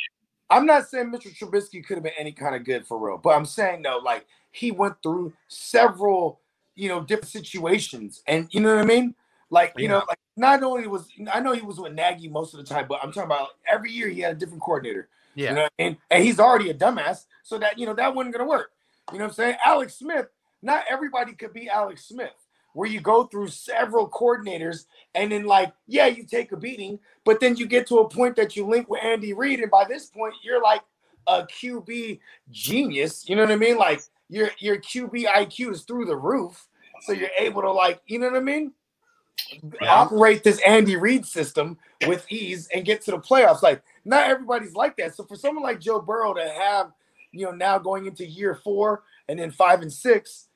I'm not saying Mitchell Trubisky could have been any kind of good for real, but I'm saying though, like he went through several, you know, different situations, and you know what I mean. Like you yeah. know, like not only was I know he was with Nagy most of the time, but I'm talking about every year he had a different coordinator. Yeah, you know what I mean? And he's already a dumbass, so that you know that wasn't gonna work. You know what I'm saying? Alex Smith. Not everybody could be Alex Smith, where you go through several coordinators and then, like, yeah, you take a beating, but then you get to a point that you link with Andy Reid, and by this point, you're like a Q B genius. You know what I mean? Like, your your Q B I Q is through the roof, so you're able to, like, you know what I mean? Yeah. Operate this Andy Reid system with ease and get to the playoffs. Like, not everybody's like that. So for someone like Joe Burrow to have, you know, now going into year four and then five and six,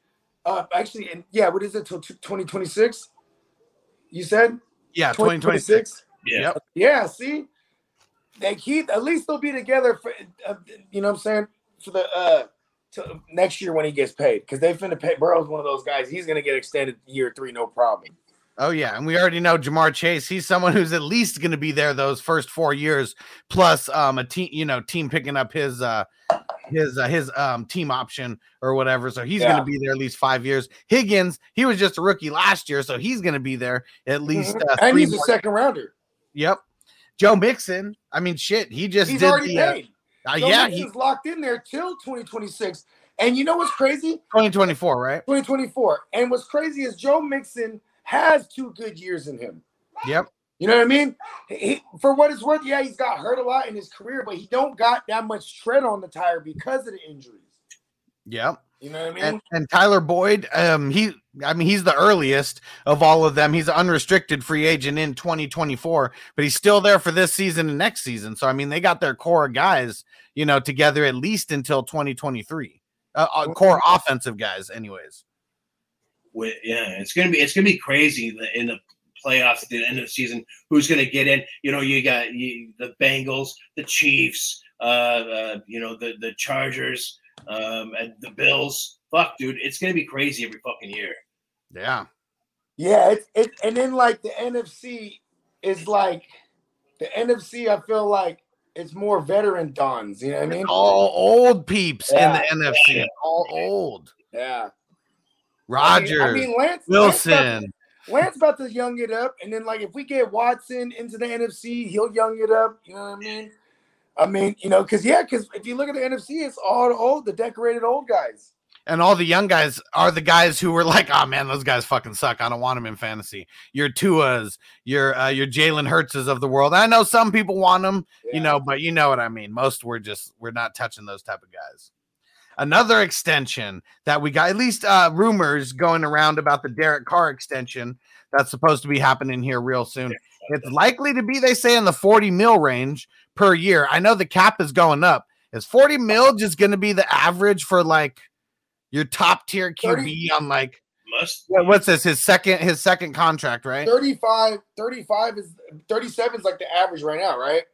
uh, actually, and yeah, what is it till twenty twenty-six? You said, yeah, twenty twenty-six. Yeah, yeah. See, they keep at least they'll be together for, uh, you know, what I'm saying, for the uh, till next year when he gets paid, because they finna pay. Burrow's one of those guys. He's gonna get extended year three, no problem. Oh, yeah, and we already know Jamar Chase. He's someone who's at least going to be there those first four years, plus um, a team, you know, team picking up his uh, his uh, his um, team option or whatever. So he's yeah. going to be there at least five years. Higgins, he was just a rookie last year, so he's going to be there at least. Uh, and he's a second rounder. Yep. Joe Mixon. I mean, shit, he just he's did already the, paid. Uh, Joe yeah, he's locked in there till twenty twenty-six. And you know what's crazy? twenty twenty-four, right? twenty twenty-four. And what's crazy is Joe Mixon has two good years in him. Yep. You know what I mean? He, for what it's worth, yeah, he's got hurt a lot in his career, but he don't got that much tread on the tire because of the injuries. Yep. You know what I mean? And, and Tyler Boyd, um, he, I mean, he's the earliest of all of them. He's an unrestricted free agent in twenty twenty-four, but he's still there for this season and next season. So, I mean, they got their core guys, you know, together at least until twenty twenty-three. Uh, uh, core offensive guys anyways. With, yeah, it's gonna be it's gonna be crazy in the playoffs at the end of the season. Who's gonna get in? You know, you got you, the Bengals, the Chiefs, uh, uh, you know, the the Chargers, um, and the Bills. Fuck, dude, it's gonna be crazy every fucking year. Yeah, yeah, it's it, and then like the N F C is like the N F C. I feel like it's more veteran dons. You know what I mean? It's all old peeps yeah. in the N F C. Yeah. All old. Yeah. Rodgers, I mean, I mean, Lance, Wilson. Lance about, to, Lance about to young it up, and then like if we get Watson into the N F C, he'll young it up. You know what I mean? I mean, you know, because yeah, because if you look at the N F C, it's all the old, the decorated old guys, and all the young guys are the guys who were like, "Oh man, those guys fucking suck. I don't want them in fantasy." Your Tua's, your uh, your Jalen Hurts's of the world. I know some people want them, yeah. you know, but you know what I mean. Most we're just we're not touching those type of guys. Another extension that we got, at least uh, rumors going around about the Derek Carr extension that's supposed to be happening here real soon. It's likely to be, they say, in the forty mil range per year. I know the cap is going up. Is forty mil just going to be the average for like your top tier Q B on like must what's this? His second his second contract, right? thirty-five, thirty-five is thirty-seven is like the average right now, right?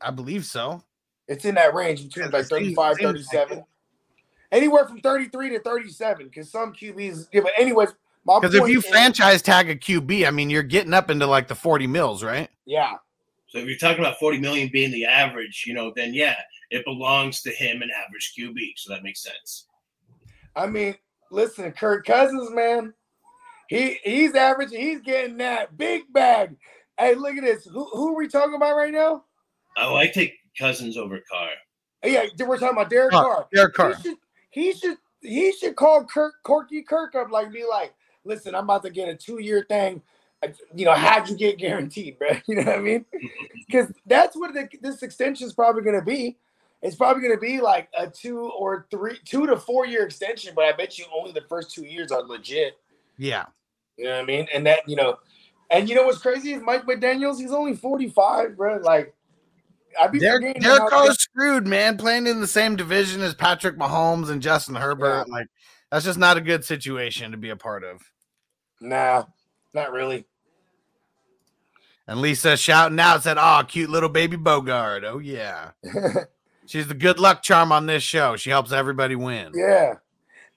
I believe so. It's in that range between like thirty-five, thirty-seven. Anywhere from thirty-three to thirty-seven, because some Q Bs give yeah, it. Anyways, my because if you is, franchise tag a Q B, I mean, you're getting up into like the forty mils, right? Yeah. So if you're talking about forty million being the average, you know, then yeah, it belongs to him, an average Q B. So that makes sense. I mean, listen, Kirk Cousins, man, he he's average. He's getting that big bag. Hey, look at this. Who who are we talking about right now? Oh, I take Cousins over Carr. Yeah, we're talking about Derek oh, Carr. Derek Carr. He should he should call Kirk Corky Kirk up, like be like, listen, I'm about to get a two year thing. You know, how'd you get guaranteed, bro? You know what I mean? Because that's what the, this extension is probably going to be. It's probably going to be like a two or three, two to four year extension. But I bet you only the first two years are legit. Yeah, you know what I mean. And that you know, and you know what's crazy is Mike McDaniels. He's only forty-five, bro. Like. I'd be Derek, Derek Carr's screwed, man. Playing in the same division as Patrick Mahomes and Justin Herbert, yeah. like that's just not a good situation to be a part of. Nah, not really. And Lisa shouting out said, "Oh, cute little baby Bogard. Oh yeah, she's the good luck charm on this show. She helps everybody win. Yeah,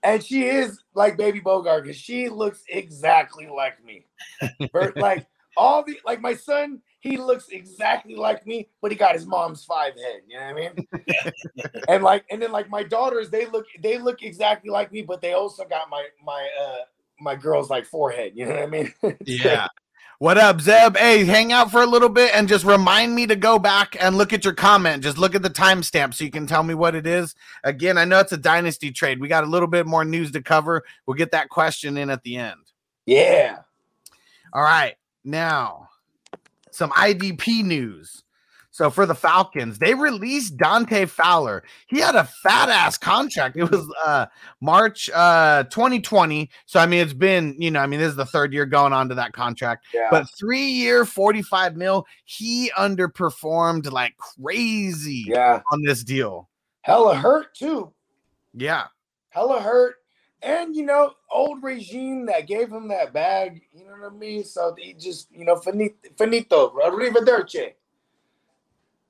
and she is like baby Bogard because she looks exactly like me. Her, like all the like my son." He looks exactly like me, but he got his mom's five head. You know what I mean? and like, and then like my daughters, they look, they look exactly like me, but they also got my my uh, my girl's like forehead. You know what I mean? yeah. What up, Zeb? Hey, hang out for a little bit and just remind me to go back and look at your comment. Just look at the timestamp so you can tell me what it is. Again, I know it's a dynasty trade. We got a little bit more news to cover. We'll get that question in at the end. Yeah. All right. Now, some I D P news. So for the Falcons, they released Dante Fowler. He had a fat ass contract. It was uh, March uh, twenty twenty. So, I mean, it's been, you know, I mean, this is the third year going on to that contract. Yeah. But three year, forty-five mil. He underperformed like crazy yeah. on this deal. Hella hurt, too. Yeah. Hella hurt. And, you know, old regime that gave him that bag, you know what I mean? So he just, you know, finito, finito arrivederci.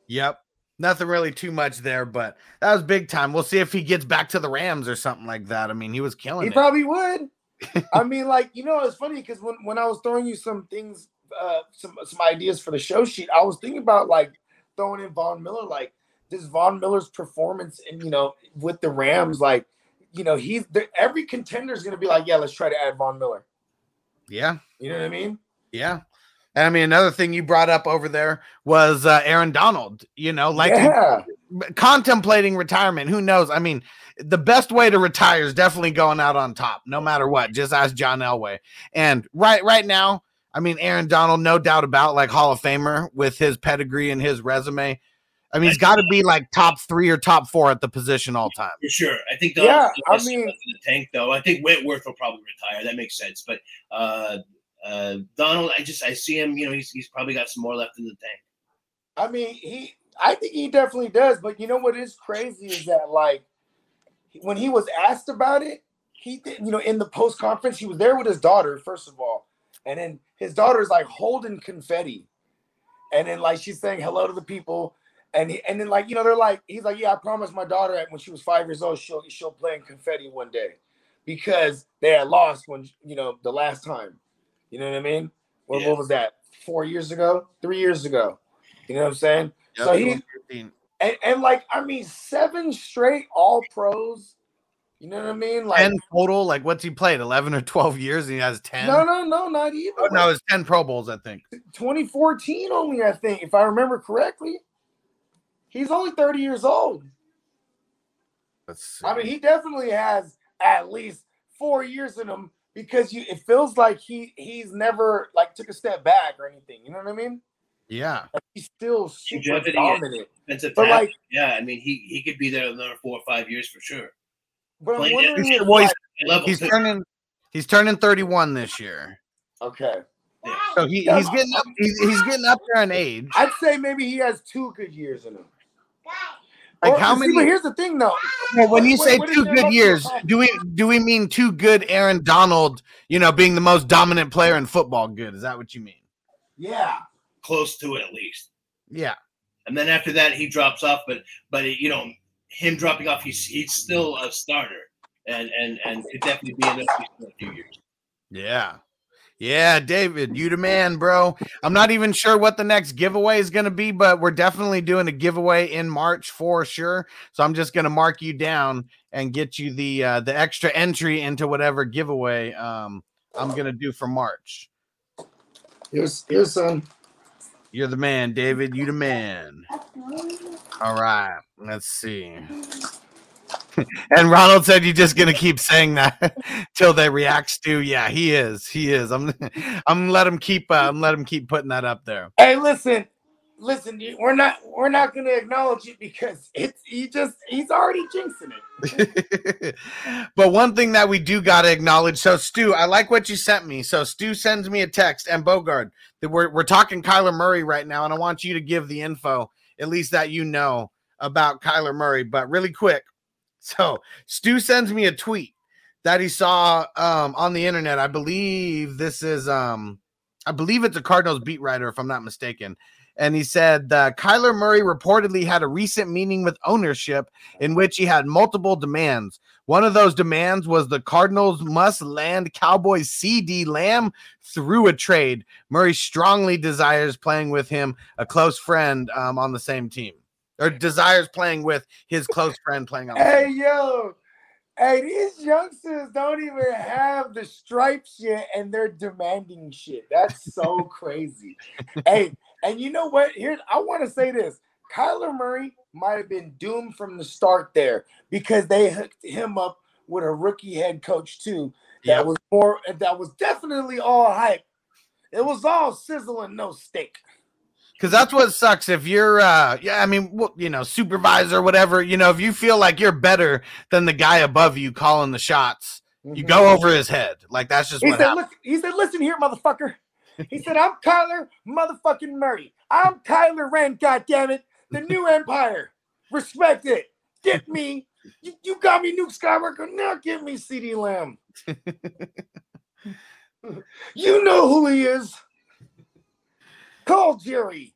Yep. Nothing really too much there, but that was big time. We'll see if he gets back to the Rams or something like that. I mean, he was killing he it. He probably would. I mean, like, you know, it's funny because when, when I was throwing you some things, uh, some, some ideas for the show sheet, I was thinking about, like, throwing in Von Miller, like, this Von Miller's performance and, you know, with the Rams, like, you know, he's every contender is going to be like, yeah, let's try to add Von Miller. Yeah. You know what I mean? Yeah. And I mean, another thing you brought up over there was uh, Aaron Donald, you know, like yeah. contemplating retirement. Who knows? I mean, the best way to retire is definitely going out on top, no matter what. Just ask John Elway. And right, right now, I mean, Aaron Donald, no doubt about, like, Hall of Famer with his pedigree and his resume. I mean, he's got to be like top three or top four at the position all time. For sure. I think the, yeah, the, I mean, the tank, though. I think Whitworth will probably retire. That makes sense. But uh, uh, Donald, I just I see him. You know, he's he's probably got some more left in the tank. I mean, he. I think he definitely does. But you know what is crazy is that, like, when he was asked about it, he did. You know, in the post conference, he was there with his daughter, first of all, and then his daughter is like holding confetti, and then like she's saying hello to the people. And he, and then, like, you know, they're like, he's like, yeah, I promised my daughter when she was five years old, she'll, she'll play in confetti one day because they had lost when, you know, the last time. You know what I mean? What, yeah. what was that? Four years ago? Three years ago? You know what I'm saying? Yeah, so he and, and, like, I mean, seven straight all pros. You know what I mean? Like ten total. Like, what's he played? Eleven or twelve years, and he has ten. No, no, no, not even. Oh, no, it's ten Pro Bowls, I think. twenty fourteen only, I think, if I remember correctly. He's only thirty years old. Let's see. I mean, he definitely has at least four years in him because you, it feels like he he's never, like, took a step back or anything. You know what I mean? Yeah. Like, he's still super dominant. But pass. like, yeah, I mean, he, he could be there another four or five years for sure. But I'm wondering he's, if, well, like, he's, he's turning he's turning thirty-one this year. Okay. Yeah. So he, he's getting up he's, he's getting up there in age. I'd say maybe he has two good years in him. Like, or, how many? See, but here's the thing, though. Well, when you what, say what two good years, do we do we mean two good Aaron Donald, you know, being the most dominant player in football? Good, is that what you mean? Yeah, close to it at least. Yeah, and then after that he drops off, but but you know him dropping off, he's he's still a starter, and and and could definitely be in a few years. Yeah. Yeah, David, you the man, bro. I'm not even sure what the next giveaway is going to be, but we're definitely doing a giveaway in March for sure. So I'm just going to mark you down and get you the uh, the extra entry into whatever giveaway um, I'm going to do for March. Here's, here's some. You're the man, David. You the man. All right. Let's see. And Ronald said, "You're just gonna keep saying that till they react to." Yeah, he is. He is. I'm. I'm let him keep. Uh, I'm let him keep putting that up there. Hey, listen, listen. We're not. We're not gonna acknowledge it because it's. He just. He's already jinxing it. But one thing that we do gotta acknowledge. So Stu, I like what you sent me. So Stu sends me a text, and Bogard, that we're we're talking Kyler Murray right now, and I want you to give the info, at least that you know about Kyler Murray. But really quick. So Stu sends me a tweet that he saw um, on the internet. I believe this is, um, I believe it's a Cardinals beat writer, if I'm not mistaken. And he said uh, Kyler Murray reportedly had a recent meeting with ownership in which he had multiple demands. One of those demands was the Cardinals must land Cowboys C D Lamb through a trade. Murray strongly desires playing with him, a close friend um, on the same team. Or desires playing with his close friend playing on. Hey, yo. Hey, these youngsters don't even have the stripes yet, and they're demanding shit. That's so crazy. Hey, and you know what? Here's I want to say this. Kyler Murray might have been doomed from the start there because they hooked him up with a rookie head coach, too, That yep. was more. That was definitely all hype. It was all sizzle and no steak. Because that's what sucks. If you're, uh, yeah, I mean, you know, supervisor, whatever, you know, if you feel like you're better than the guy above you calling the shots, mm-hmm. you go over his head. Like that's just. He what said, listen, he said, "Listen here, motherfucker." He said, "I'm Kyler motherfucking Murray. I'm Kyler Ren. Goddammit, the new empire. Respect it. Get me. You, you got me, Nuke Skywalker. Now get me, CeeDee Lamb. You know who he is. Call Jerry."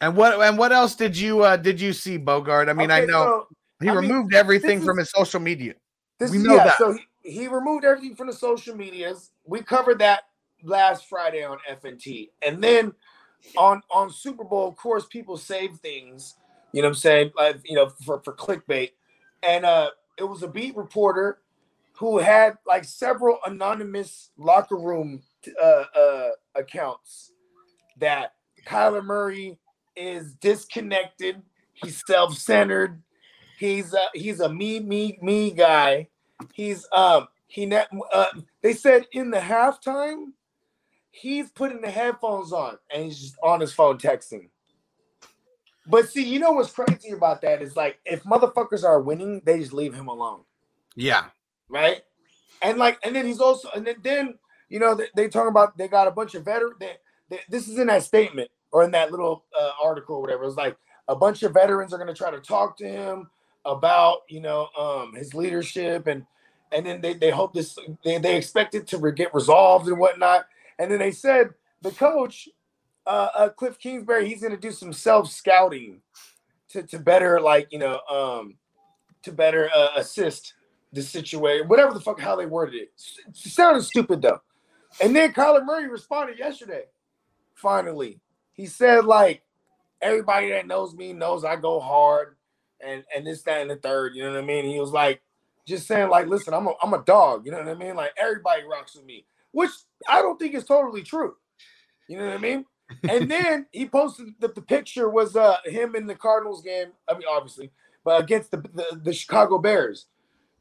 And what and what else did you uh, did you see, Bogart? I mean, okay, I know so, he I removed mean, everything is, from his social media. This, we know yeah, that. So he, he removed everything from the social medias. We covered that last Friday on F N T. And then on on Super Bowl, of course, people save things. You know what I'm saying? Like, you know, for, for clickbait. And uh, it was a beat reporter who had like several anonymous locker room uh, uh, accounts that Kyler Murray is disconnected. He's self-centered. He's uh, he's a me, me, me guy. He's um he net. Uh, they said in the halftime, he's putting the headphones on and he's just on his phone texting. But see, you know what's crazy about that is like if motherfuckers are winning, they just leave him alone. Yeah. Right. And like, and then he's also, and then you know they, they talk about they got a bunch of veterans. They, they, this is in that statement or in that little uh, article or whatever. It's like a bunch of veterans are going to try to talk to him about you know um, his leadership and and then they they hope this they they expect it to re- get resolved and whatnot. And then they said the coach. Uh, uh, Kliff Kingsbury, he's going to do some self-scouting to, to better, like, you know, um, to better uh, assist the situation, whatever the fuck, how they worded it. It sounded stupid, though. And then Kyler Murray responded yesterday, finally. He said, like, everybody that knows me knows I go hard and, and this, that, and the third, you know what I mean? He was, like, just saying, like, listen, I'm a, I'm a dog, you know what I mean? Like, everybody rocks with me, which I don't think is totally true. You know what I mean? And then he posted that the picture was uh, him in the Cardinals game. I mean, obviously, but against the, the the Chicago Bears,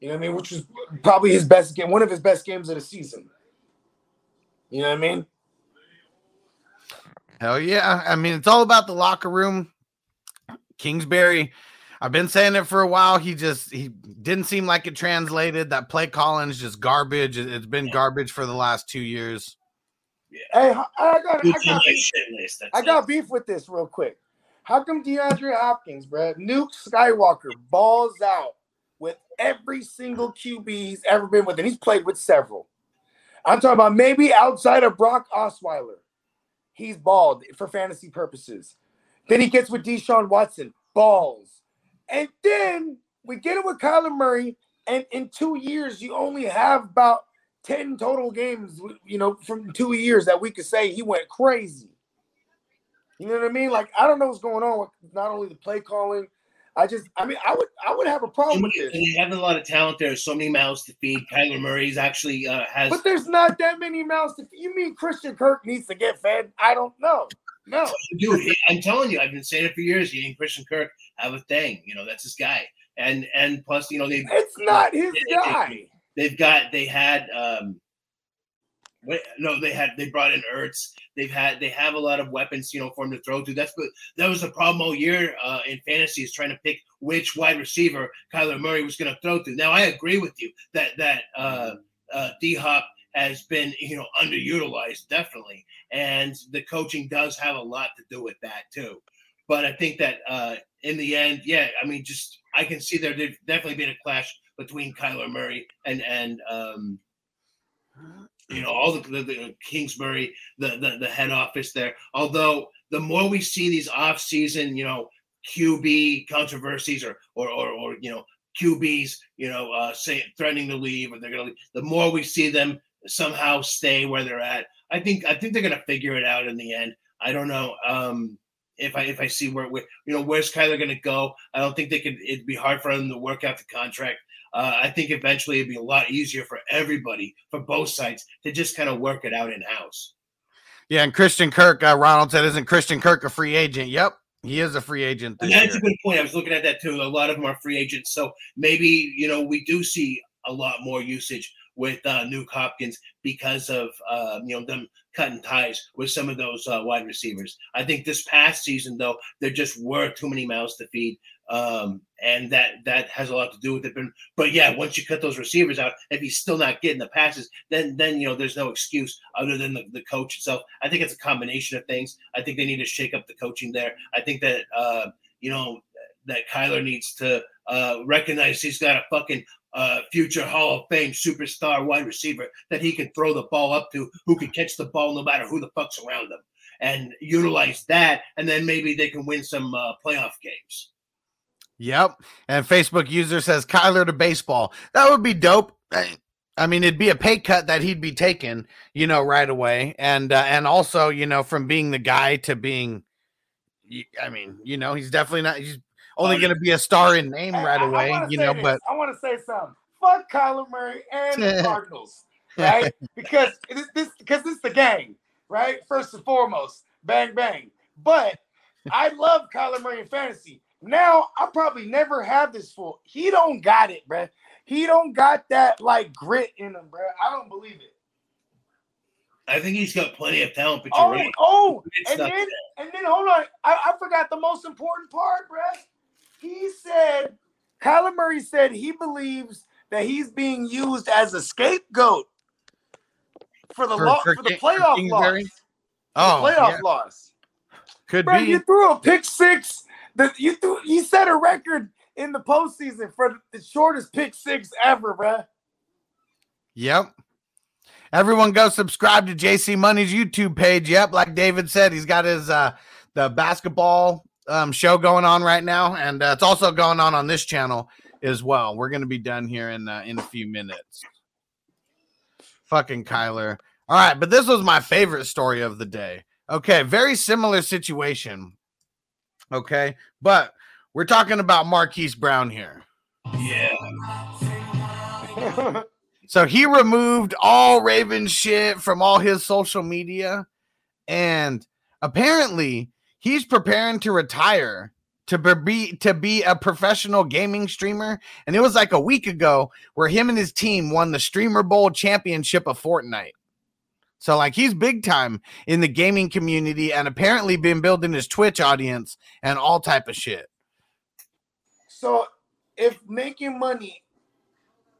you know what I mean, which was probably his best game, one of his best games of the season. You know what I mean? Hell yeah! I mean, it's all about the locker room. Kingsbury, I've been saying it for a while. He just he didn't seem like it translated. That play calling is just garbage. It's been garbage for the last two years. Yeah. Hey, I got, I, got beef. I got beef with this real quick. How come DeAndre Hopkins, bro, Nuke Skywalker balls out with every single Q B he's ever been with, and he's played with several. I'm talking about maybe outside of Brock Osweiler, he's balled for fantasy purposes. Then he gets with Deshaun Watson, balls, and then we get it with Kyler Murray, and in two years you only have about ten total games, you know, from two years that we could say he went crazy. You know what I mean? Like, I don't know what's going on with not only the play calling. I just, I mean, I would I would have a problem and with this. And they have a lot of talent. There's so many mouths to feed. Kyler Murray's actually uh, has. But there's not that many mouths to feed. You mean Christian Kirk needs to get fed? I don't know. No. Dude, I'm telling you, I've been saying it for years. He and Christian Kirk have a thing. You know, that's his guy. And, and plus, you know, they. It's not his they, guy. They, they, They've got, they had, um, wait, no, they had, they brought in Ertz. They've had, they have a lot of weapons, you know, for him to throw to. That's what, that was the problem all year uh, in fantasy is trying to pick which wide receiver Kyler Murray was going to throw to. Now, I agree with you that, that uh, uh, D-Hop has been, you know, underutilized, definitely. And the coaching does have a lot to do with that, too. But I think that uh, in the end, yeah, I mean, just, I can see there there's definitely been a clash between Kyler Murray and and um, you know all the, the, the Kingsbury, the, the the head office there. Although the more we see these off-season, you know, Q B controversies or or or, or you know Q Bs, you know, uh, say threatening to leave or they're gonna leave, the more we see them somehow stay where they're at. I think I think they're gonna figure it out in the end. I don't know. Um, If I if I see where, where you know where's Kyler going to go, I don't think they could. It'd be hard for him to work out the contract. Uh, I think eventually it'd be a lot easier for everybody, for both sides, to just kind of work it out in house. Yeah, and Christian Kirk, uh, Ronald said, isn't Christian Kirk a free agent? Yep, he is a free agent. This and that's year. A good point. I was looking at that too. A lot of them are free agents, so maybe you know we do see a lot more usage with uh, Nuke Hopkins because of uh, you know them cutting ties with some of those uh, wide receivers. I think this past season, though, there just were too many mouths to feed, um, and that that has a lot to do with it. But, but yeah, once you cut those receivers out, if he's still not getting the passes, then then you know there's no excuse other than the, the coach itself. I think it's a combination of things. I think they need to shake up the coaching there. I think that uh, you know that Kyler needs to uh, recognize he's got a fucking Uh, future Hall of Fame superstar wide receiver that he can throw the ball up to, who can catch the ball no matter who the fuck's around him, and utilize that, and then maybe they can win some uh, playoff games. Yep. And Facebook user says Kyler to baseball. That would be dope. I mean, it'd be a pay cut that he'd be taking, you know, right away, and uh, and also, you know, from being the guy to being, I mean, you know, he's definitely not. He's only going to be a star in name right away, you know, this. But I want to say something. Fuck Kyler Murray and the Cardinals, right? Because this, this, because it's the gang, right? First and foremost, bang, bang. But I love Kyler Murray in fantasy. Now, I probably never have this fool. He don't got it, bro. He don't got that, like, grit in him, bro. I don't believe it. I think he's got plenty of talent, but you're oh, right. Oh, and then, and then, hold on. I, I forgot the most important part, bro. He said, Kyler Murray said he believes that he's being used as a scapegoat for the for, lo- for, for the playoff for loss. Oh, the playoff yeah. loss. Could Bro, be. You threw a pick six. The, you threw, you set a record in the postseason for the shortest pick six ever, bro. Yep. Everyone go subscribe to J C Money's YouTube page. Yep, like David said, he's got his uh, the basketball Um, show going on right now, and uh, it's also going on on this channel as well. We're going to be done here in uh, in a few minutes. Fucking Kyler. All right, but this was my favorite story of the day. Okay, very similar situation. Okay, but we're talking about Marquise Brown here. Yeah. So he removed all Ravens shit from all his social media, and apparently he's preparing to retire to be to be a professional gaming streamer. And it was like a week ago where him and his team won the Streamer Bowl championship of Fortnite. So like he's big time in the gaming community and apparently been building his Twitch audience and all type of shit. So if making money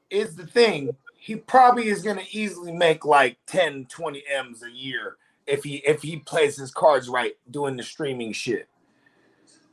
is the thing, he probably is going to easily make like ten, twenty M's a year. If he if he plays his cards right, doing the streaming shit,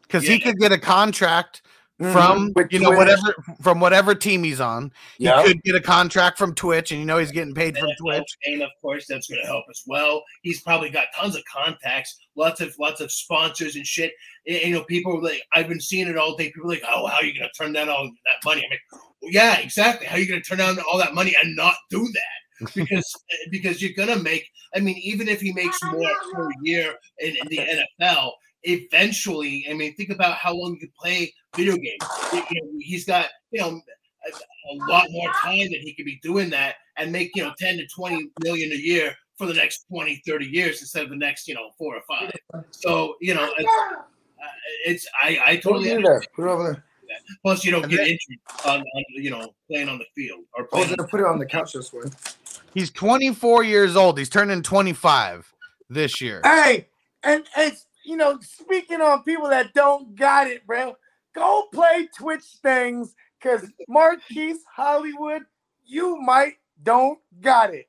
because yeah. he could get a contract mm-hmm. from With you know Twitch. whatever from whatever team he's on. He yep. could get a contract from Twitch, and you know he's getting paid and from Twitch. And of course, that's going to help as well. He's probably got tons of contacts, lots of lots of sponsors and shit. And, you know, people like I've been seeing it all day. People are like, oh, how are you going to turn down all that money? I'm like, well, yeah, exactly. How are you going to turn down all that money and not do that? because because you're gonna make. I mean, even if he makes more per year in, in the N F L, eventually, I mean, think about how long you play video games. You know, he's got you know a, a lot more time that he could be doing that and make you know ten to twenty million a year for the next twenty, thirty years instead of the next you know four or five. So you know, it's, uh, it's I I totally understand. Plus, you don't and get then, injured on, on you know playing on the field or playing. I was gonna put it on the couch this way. He's twenty-four years old. He's turning twenty-five this year. Hey, and it's you know speaking on people that don't got it, bro. Go play Twitch things, cause Marquise Hollywood, you might don't got it.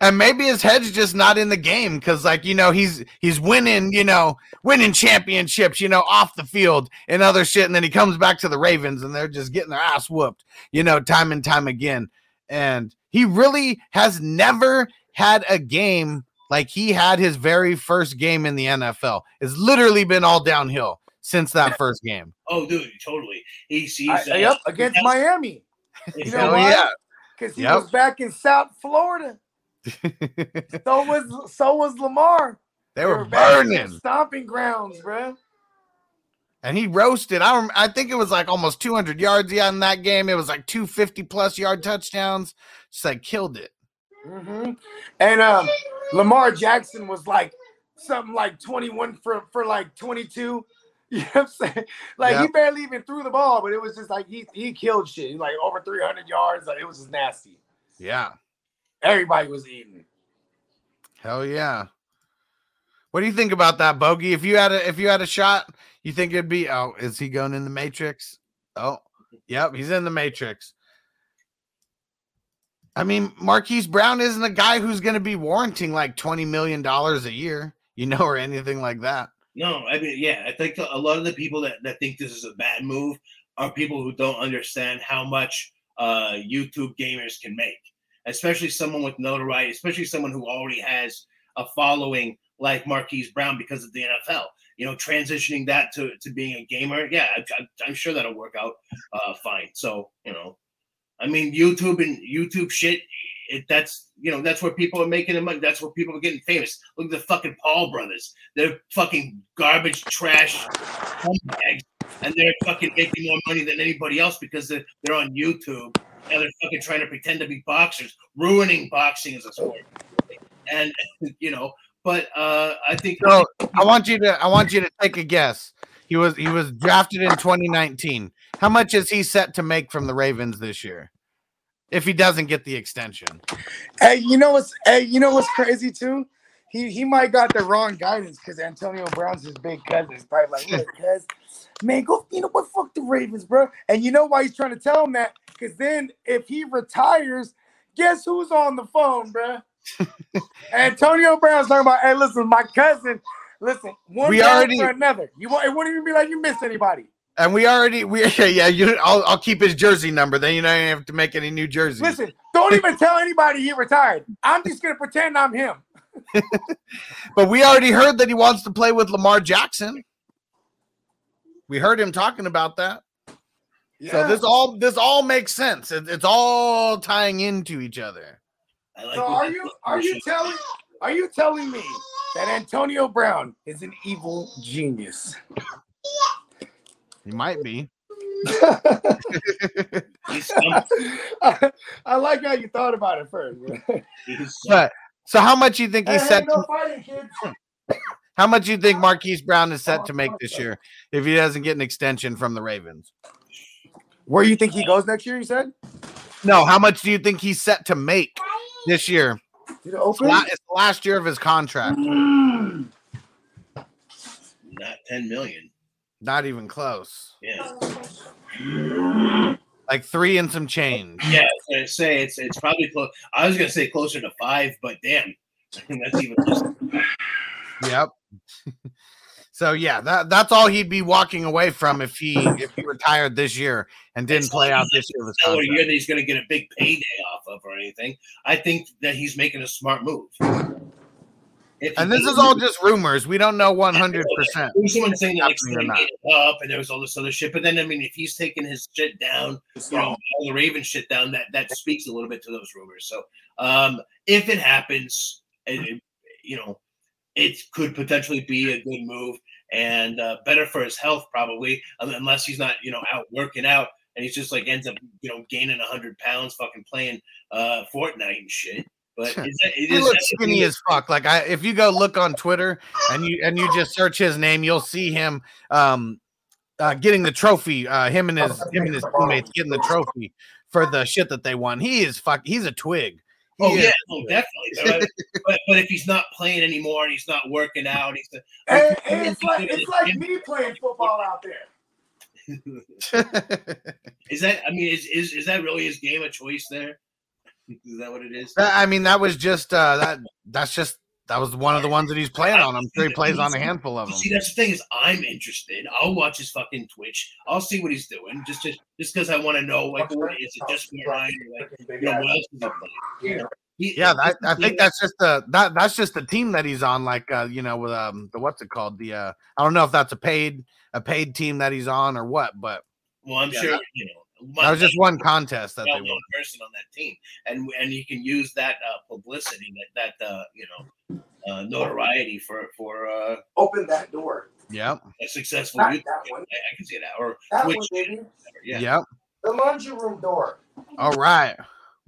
And maybe his head's just not in the game because, like, you know, he's he's winning, you know, winning championships, you know, off the field and other shit. And then he comes back to the Ravens and they're just getting their ass whooped, you know, time and time again. And he really has never had a game like he had his very first game in the N F L. It's literally been all downhill since that first game. Oh, dude, totally. He's, he's I, uh, yep, against yeah. Miami. You know oh, why? Yeah. Because he yep. was back in South Florida. so was so was Lamar. They were, they were burning stomping grounds, bro. And he roasted. I rem- I think it was like almost two hundred yards he had in that game. It was like two hundred fifty plus yard touchdowns. Just like killed it. Mm-hmm. And um, Lamar Jackson was like something like twenty-one for for like twenty-two. You know what I'm saying? Like, yep. He barely even threw the ball, but it was just like he he killed shit. He was like over three hundred yards. Like, it was just nasty. Yeah. Everybody was eating. Hell yeah. What do you think about that, Bogey? If you had a if you had a shot, you think it'd be, oh, is he going in the Matrix? Oh, yep, he's in the Matrix. I mean, Marquise Brown isn't a guy who's going to be warranting like twenty million dollars a year, you know, or anything like that. No, I mean, yeah, I think a lot of the people that, that think this is a bad move are people who don't understand how much uh, YouTube gamers can make, especially someone with notoriety, especially someone who already has a following like Marquise Brown because of the N F L. You know, transitioning that to, to being a gamer, yeah, I, I, I'm sure that'll work out uh, fine. So, you know. I mean, YouTube and YouTube shit, it, that's, you know, that's where people are making the money. That's where people are getting famous. Look at the fucking Paul brothers. They're fucking garbage, trash, humbags, and they're fucking making more money than anybody else because they're, they're on YouTube, and they're fucking trying to pretend to be boxers, ruining boxing as a sport. And, you know, but uh, I think... So, I want you to, I want you to take a guess. He was he was drafted in twenty nineteen. How much is he set to make from the Ravens this year if he doesn't get the extension? Hey, you know what's hey, you know what's crazy too? He he might got the wrong guidance because Antonio Brown's his big cousin. He's probably like, look, cuz, man, go, you know what? Fuck the Ravens, bro. And you know why he's trying to tell him that? Because then if he retires, guess who's on the phone, bro? Antonio Brown's talking about, hey, listen, my cousin. Listen, one we already, for another. You want it wouldn't even be like you missed anybody. And we already we yeah, you I'll I'll keep his jersey number. Then you don't have to make any new jerseys. Listen, don't even tell anybody he retired. I'm just gonna pretend I'm him. But we already heard that he wants to play with Lamar Jackson. We heard him talking about that. Yeah. So this all this all makes sense. It, it's all tying into each other. I like so are you are you telling are you telling me that Antonio Brown is an evil genius? He might be. I, I like how you thought about it first. But, so how much you think he's set no to, fighting, how much you think Marquise Brown is set to make this year if he doesn't get an extension from the Ravens? Where you think he goes next year, you said? No, how much do you think he's set to make this year? Did it open? It's the last year of his contract. Mm. Not ten million. Not even close. Yeah. Like three and some change. Yeah, I was gonna say it's it's probably close. I was gonna say closer to five, but damn, that's even less. Yep. So yeah, that that's all he'd be walking away from if he if he retired this year and didn't it's play out this year. Or a year that he's going to get a big payday off of or anything. I think that he's making a smart move. If and this is all just rumors. We don't know one hundred percent. Someone saying that like, up and there was all this other shit, but then I mean, if he's taking his shit down, you know, all the Raven shit down, that that speaks a little bit to those rumors. So um, if it happens, it, you know. It could potentially be a good move and uh, better for his health, probably, unless he's not, you know, out working out and he's just like ends up, you know, gaining one hundred pounds fucking playing uh, Fortnite and shit. But sure. is that, it he is looks skinny as fuck. Like, I, if you go look on Twitter and you and you just search his name, you'll see him um, uh, getting the trophy. Uh, him and his him and his teammates getting the trophy for the shit that they won. He is fuck. He's a twig. Oh yeah, yeah oh, definitely. but, but if he's not playing anymore and he's not working out, he's the, hey, like, hey, it's like it's like me playing football out there. Is that? I mean, is, is is that really his game of choice? There, is that what it is? I mean, that was just uh, that. That's just that was one of the ones that he's playing on. I'm sure he plays on a handful of them. See, that's the thing is, I'm interested. I'll watch his fucking Twitch. I'll see what he's doing. Just just just because I want to know, like, what is it just for Ryan? Like, you know, what else is up there? You know? He, yeah, that, I think that's just the that that's just the team that he's on. Like, uh, you know, with um, the what's it called? The uh, I don't know if that's a paid a paid team that he's on or what, but well, I'm yeah, sure that, you know my, that was just one contest that well, they won. Person on that team, and and you can use that uh, publicity, that that uh, you know uh, notoriety for for uh, open that door. Yeah, a successful. Not YouTube that one. I can see that or that Twitch. One, yeah, yep. The laundry room door. All right.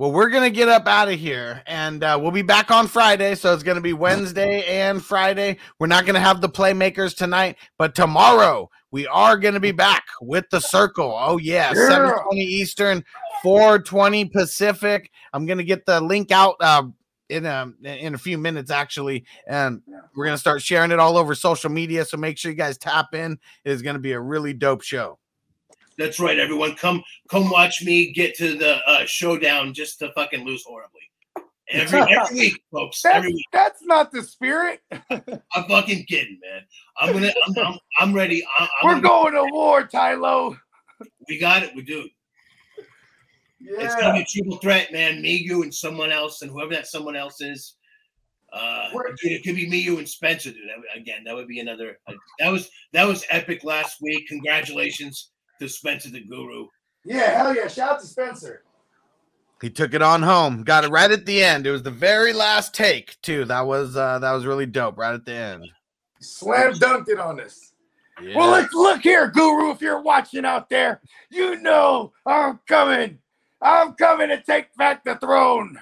Well, we're going to get up out of here, and uh, we'll be back on Friday, so it's going to be Wednesday and Friday. We're not going to have the playmakers tonight, but tomorrow we are going to be back with the circle. Oh, yeah, yeah. seven twenty Eastern, four twenty Pacific. I'm going to get the link out uh, in, a, in a few minutes, actually, and we're going to start sharing it all over social media, so make sure you guys tap in. It is going to be a really dope show. That's right, everyone. Come come watch me get to the uh, showdown just to fucking lose horribly. Every, every week, folks. That's, every week. That's not the spirit. I'm fucking kidding, man. I'm gonna. I'm. I'm, I'm ready. I'm, We're I'm going to war, Tylo. We got it. We do. Yeah. It's gonna be a triple threat, man. Me, you, and someone else, and whoever that someone else is. Uh, dude, it could be me, you, and Spencer, dude. That, again, that would be another. Uh, that was that was epic last week. Congratulations to Spencer the Guru. Yeah, hell yeah. Shout out to Spencer. He took it on home. Got it right at the end. It was the very last take, too. That was uh, that was really dope right at the end. Slam dunked it on us. Yeah. Well, let's look here, Guru, if you're watching out there. You know I'm coming. I'm coming to take back the throne.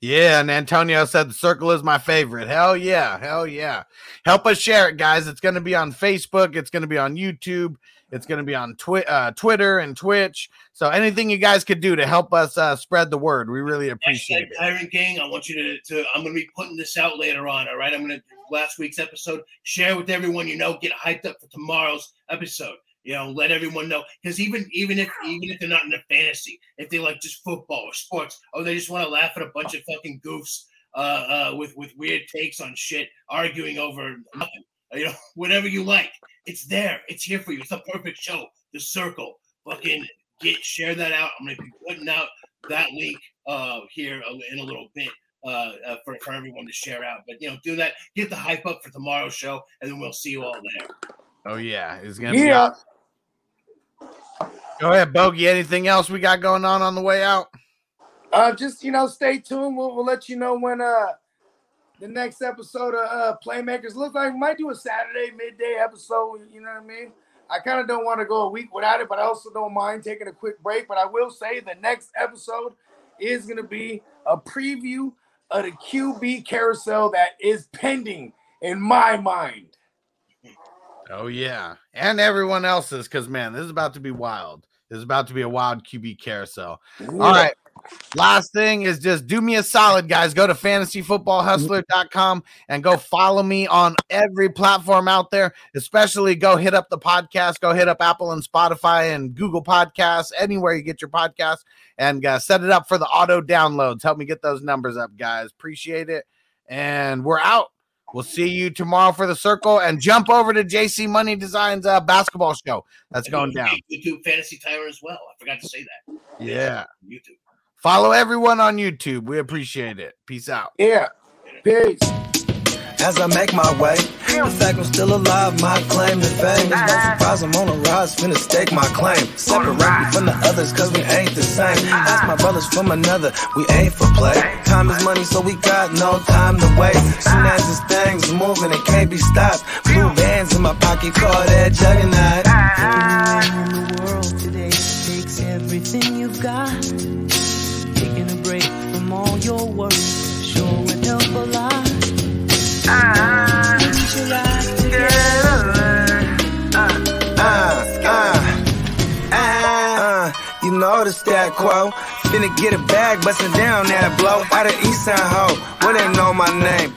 Yeah, and Antonio said the circle is my favorite. Hell yeah. Hell yeah. Help us share it, guys. It's going to be on Facebook. It's going to be on YouTube. It's going to be on twi- uh, Twitter and Twitch. So anything you guys could do to help us uh, spread the word, we really appreciate it. Tyrant Gang, I want you to, to – I'm going to be putting this out later on, all right? I'm going to – last week's episode, share with everyone you know, get hyped up for tomorrow's episode. You know, let everyone know. Because even even if even if they're not in a fantasy, if they like just football or sports, or they just want to laugh at a bunch of fucking goofs uh, uh, with, with weird takes on shit, arguing over nothing. You know, whatever you like, it's there. It's here for you. It's the perfect show. The circle. Fucking get share that out. I'm gonna be putting out that link uh, here in a little bit uh, uh, for for everyone to share out. But you know, do that. Get the hype up for tomorrow's show, and then we'll see you all there. Oh yeah, it's gonna yeah. be. Go ahead, Bogey. Anything else we got going on on the way out? Uh, just you know, stay tuned. We'll, we'll let you know when. Uh... The next episode of uh, Playmakers looks like we might do a Saturday midday episode. You know what I mean? I kind of don't want to go a week without it, but I also don't mind taking a quick break. But I will say the next episode is going to be a preview of the Q B carousel that is pending in my mind. Oh, yeah. And everyone else's, because, man, this is about to be wild. This is about to be a wild Q B carousel. Yeah. All right. Last thing is just do me a solid, guys. Go to fantasy football hustler dot com and go follow me on every platform out there, especially go hit up the podcast. Go hit up Apple and Spotify and Google Podcasts, anywhere you get your podcast, and uh, set it up for the auto downloads. Help me get those numbers up, guys. Appreciate it. And we're out. We'll see you tomorrow for the circle, and jump over to J C Money Design's uh, basketball show. That's going down. YouTube Fantasy Tyler as well. I forgot to say that. Yeah. YouTube. Follow everyone on YouTube. We appreciate it. Peace out. Yeah. Peace. As I make my way, the fact I'm still alive, my claim to fame. There's no surprise, I'm on a rise, finna stake my claim. Separate me from the others, cause we ain't the same. Ask my brothers from another, we ain't for play. Time is money, so we got no time to waste. Soon as this thing's moving, it can't be stopped. Blue bands in my pocket, call that juggernaut. Everywhere in the world today takes everything you've got. Taking a break from all your work sure would help a lot. Ah, uh, get uh, uh, uh, uh, uh, you know the stat quo. Finna get a bag, bustin' down that blow. Out of Eastside ho, what well, they know my name.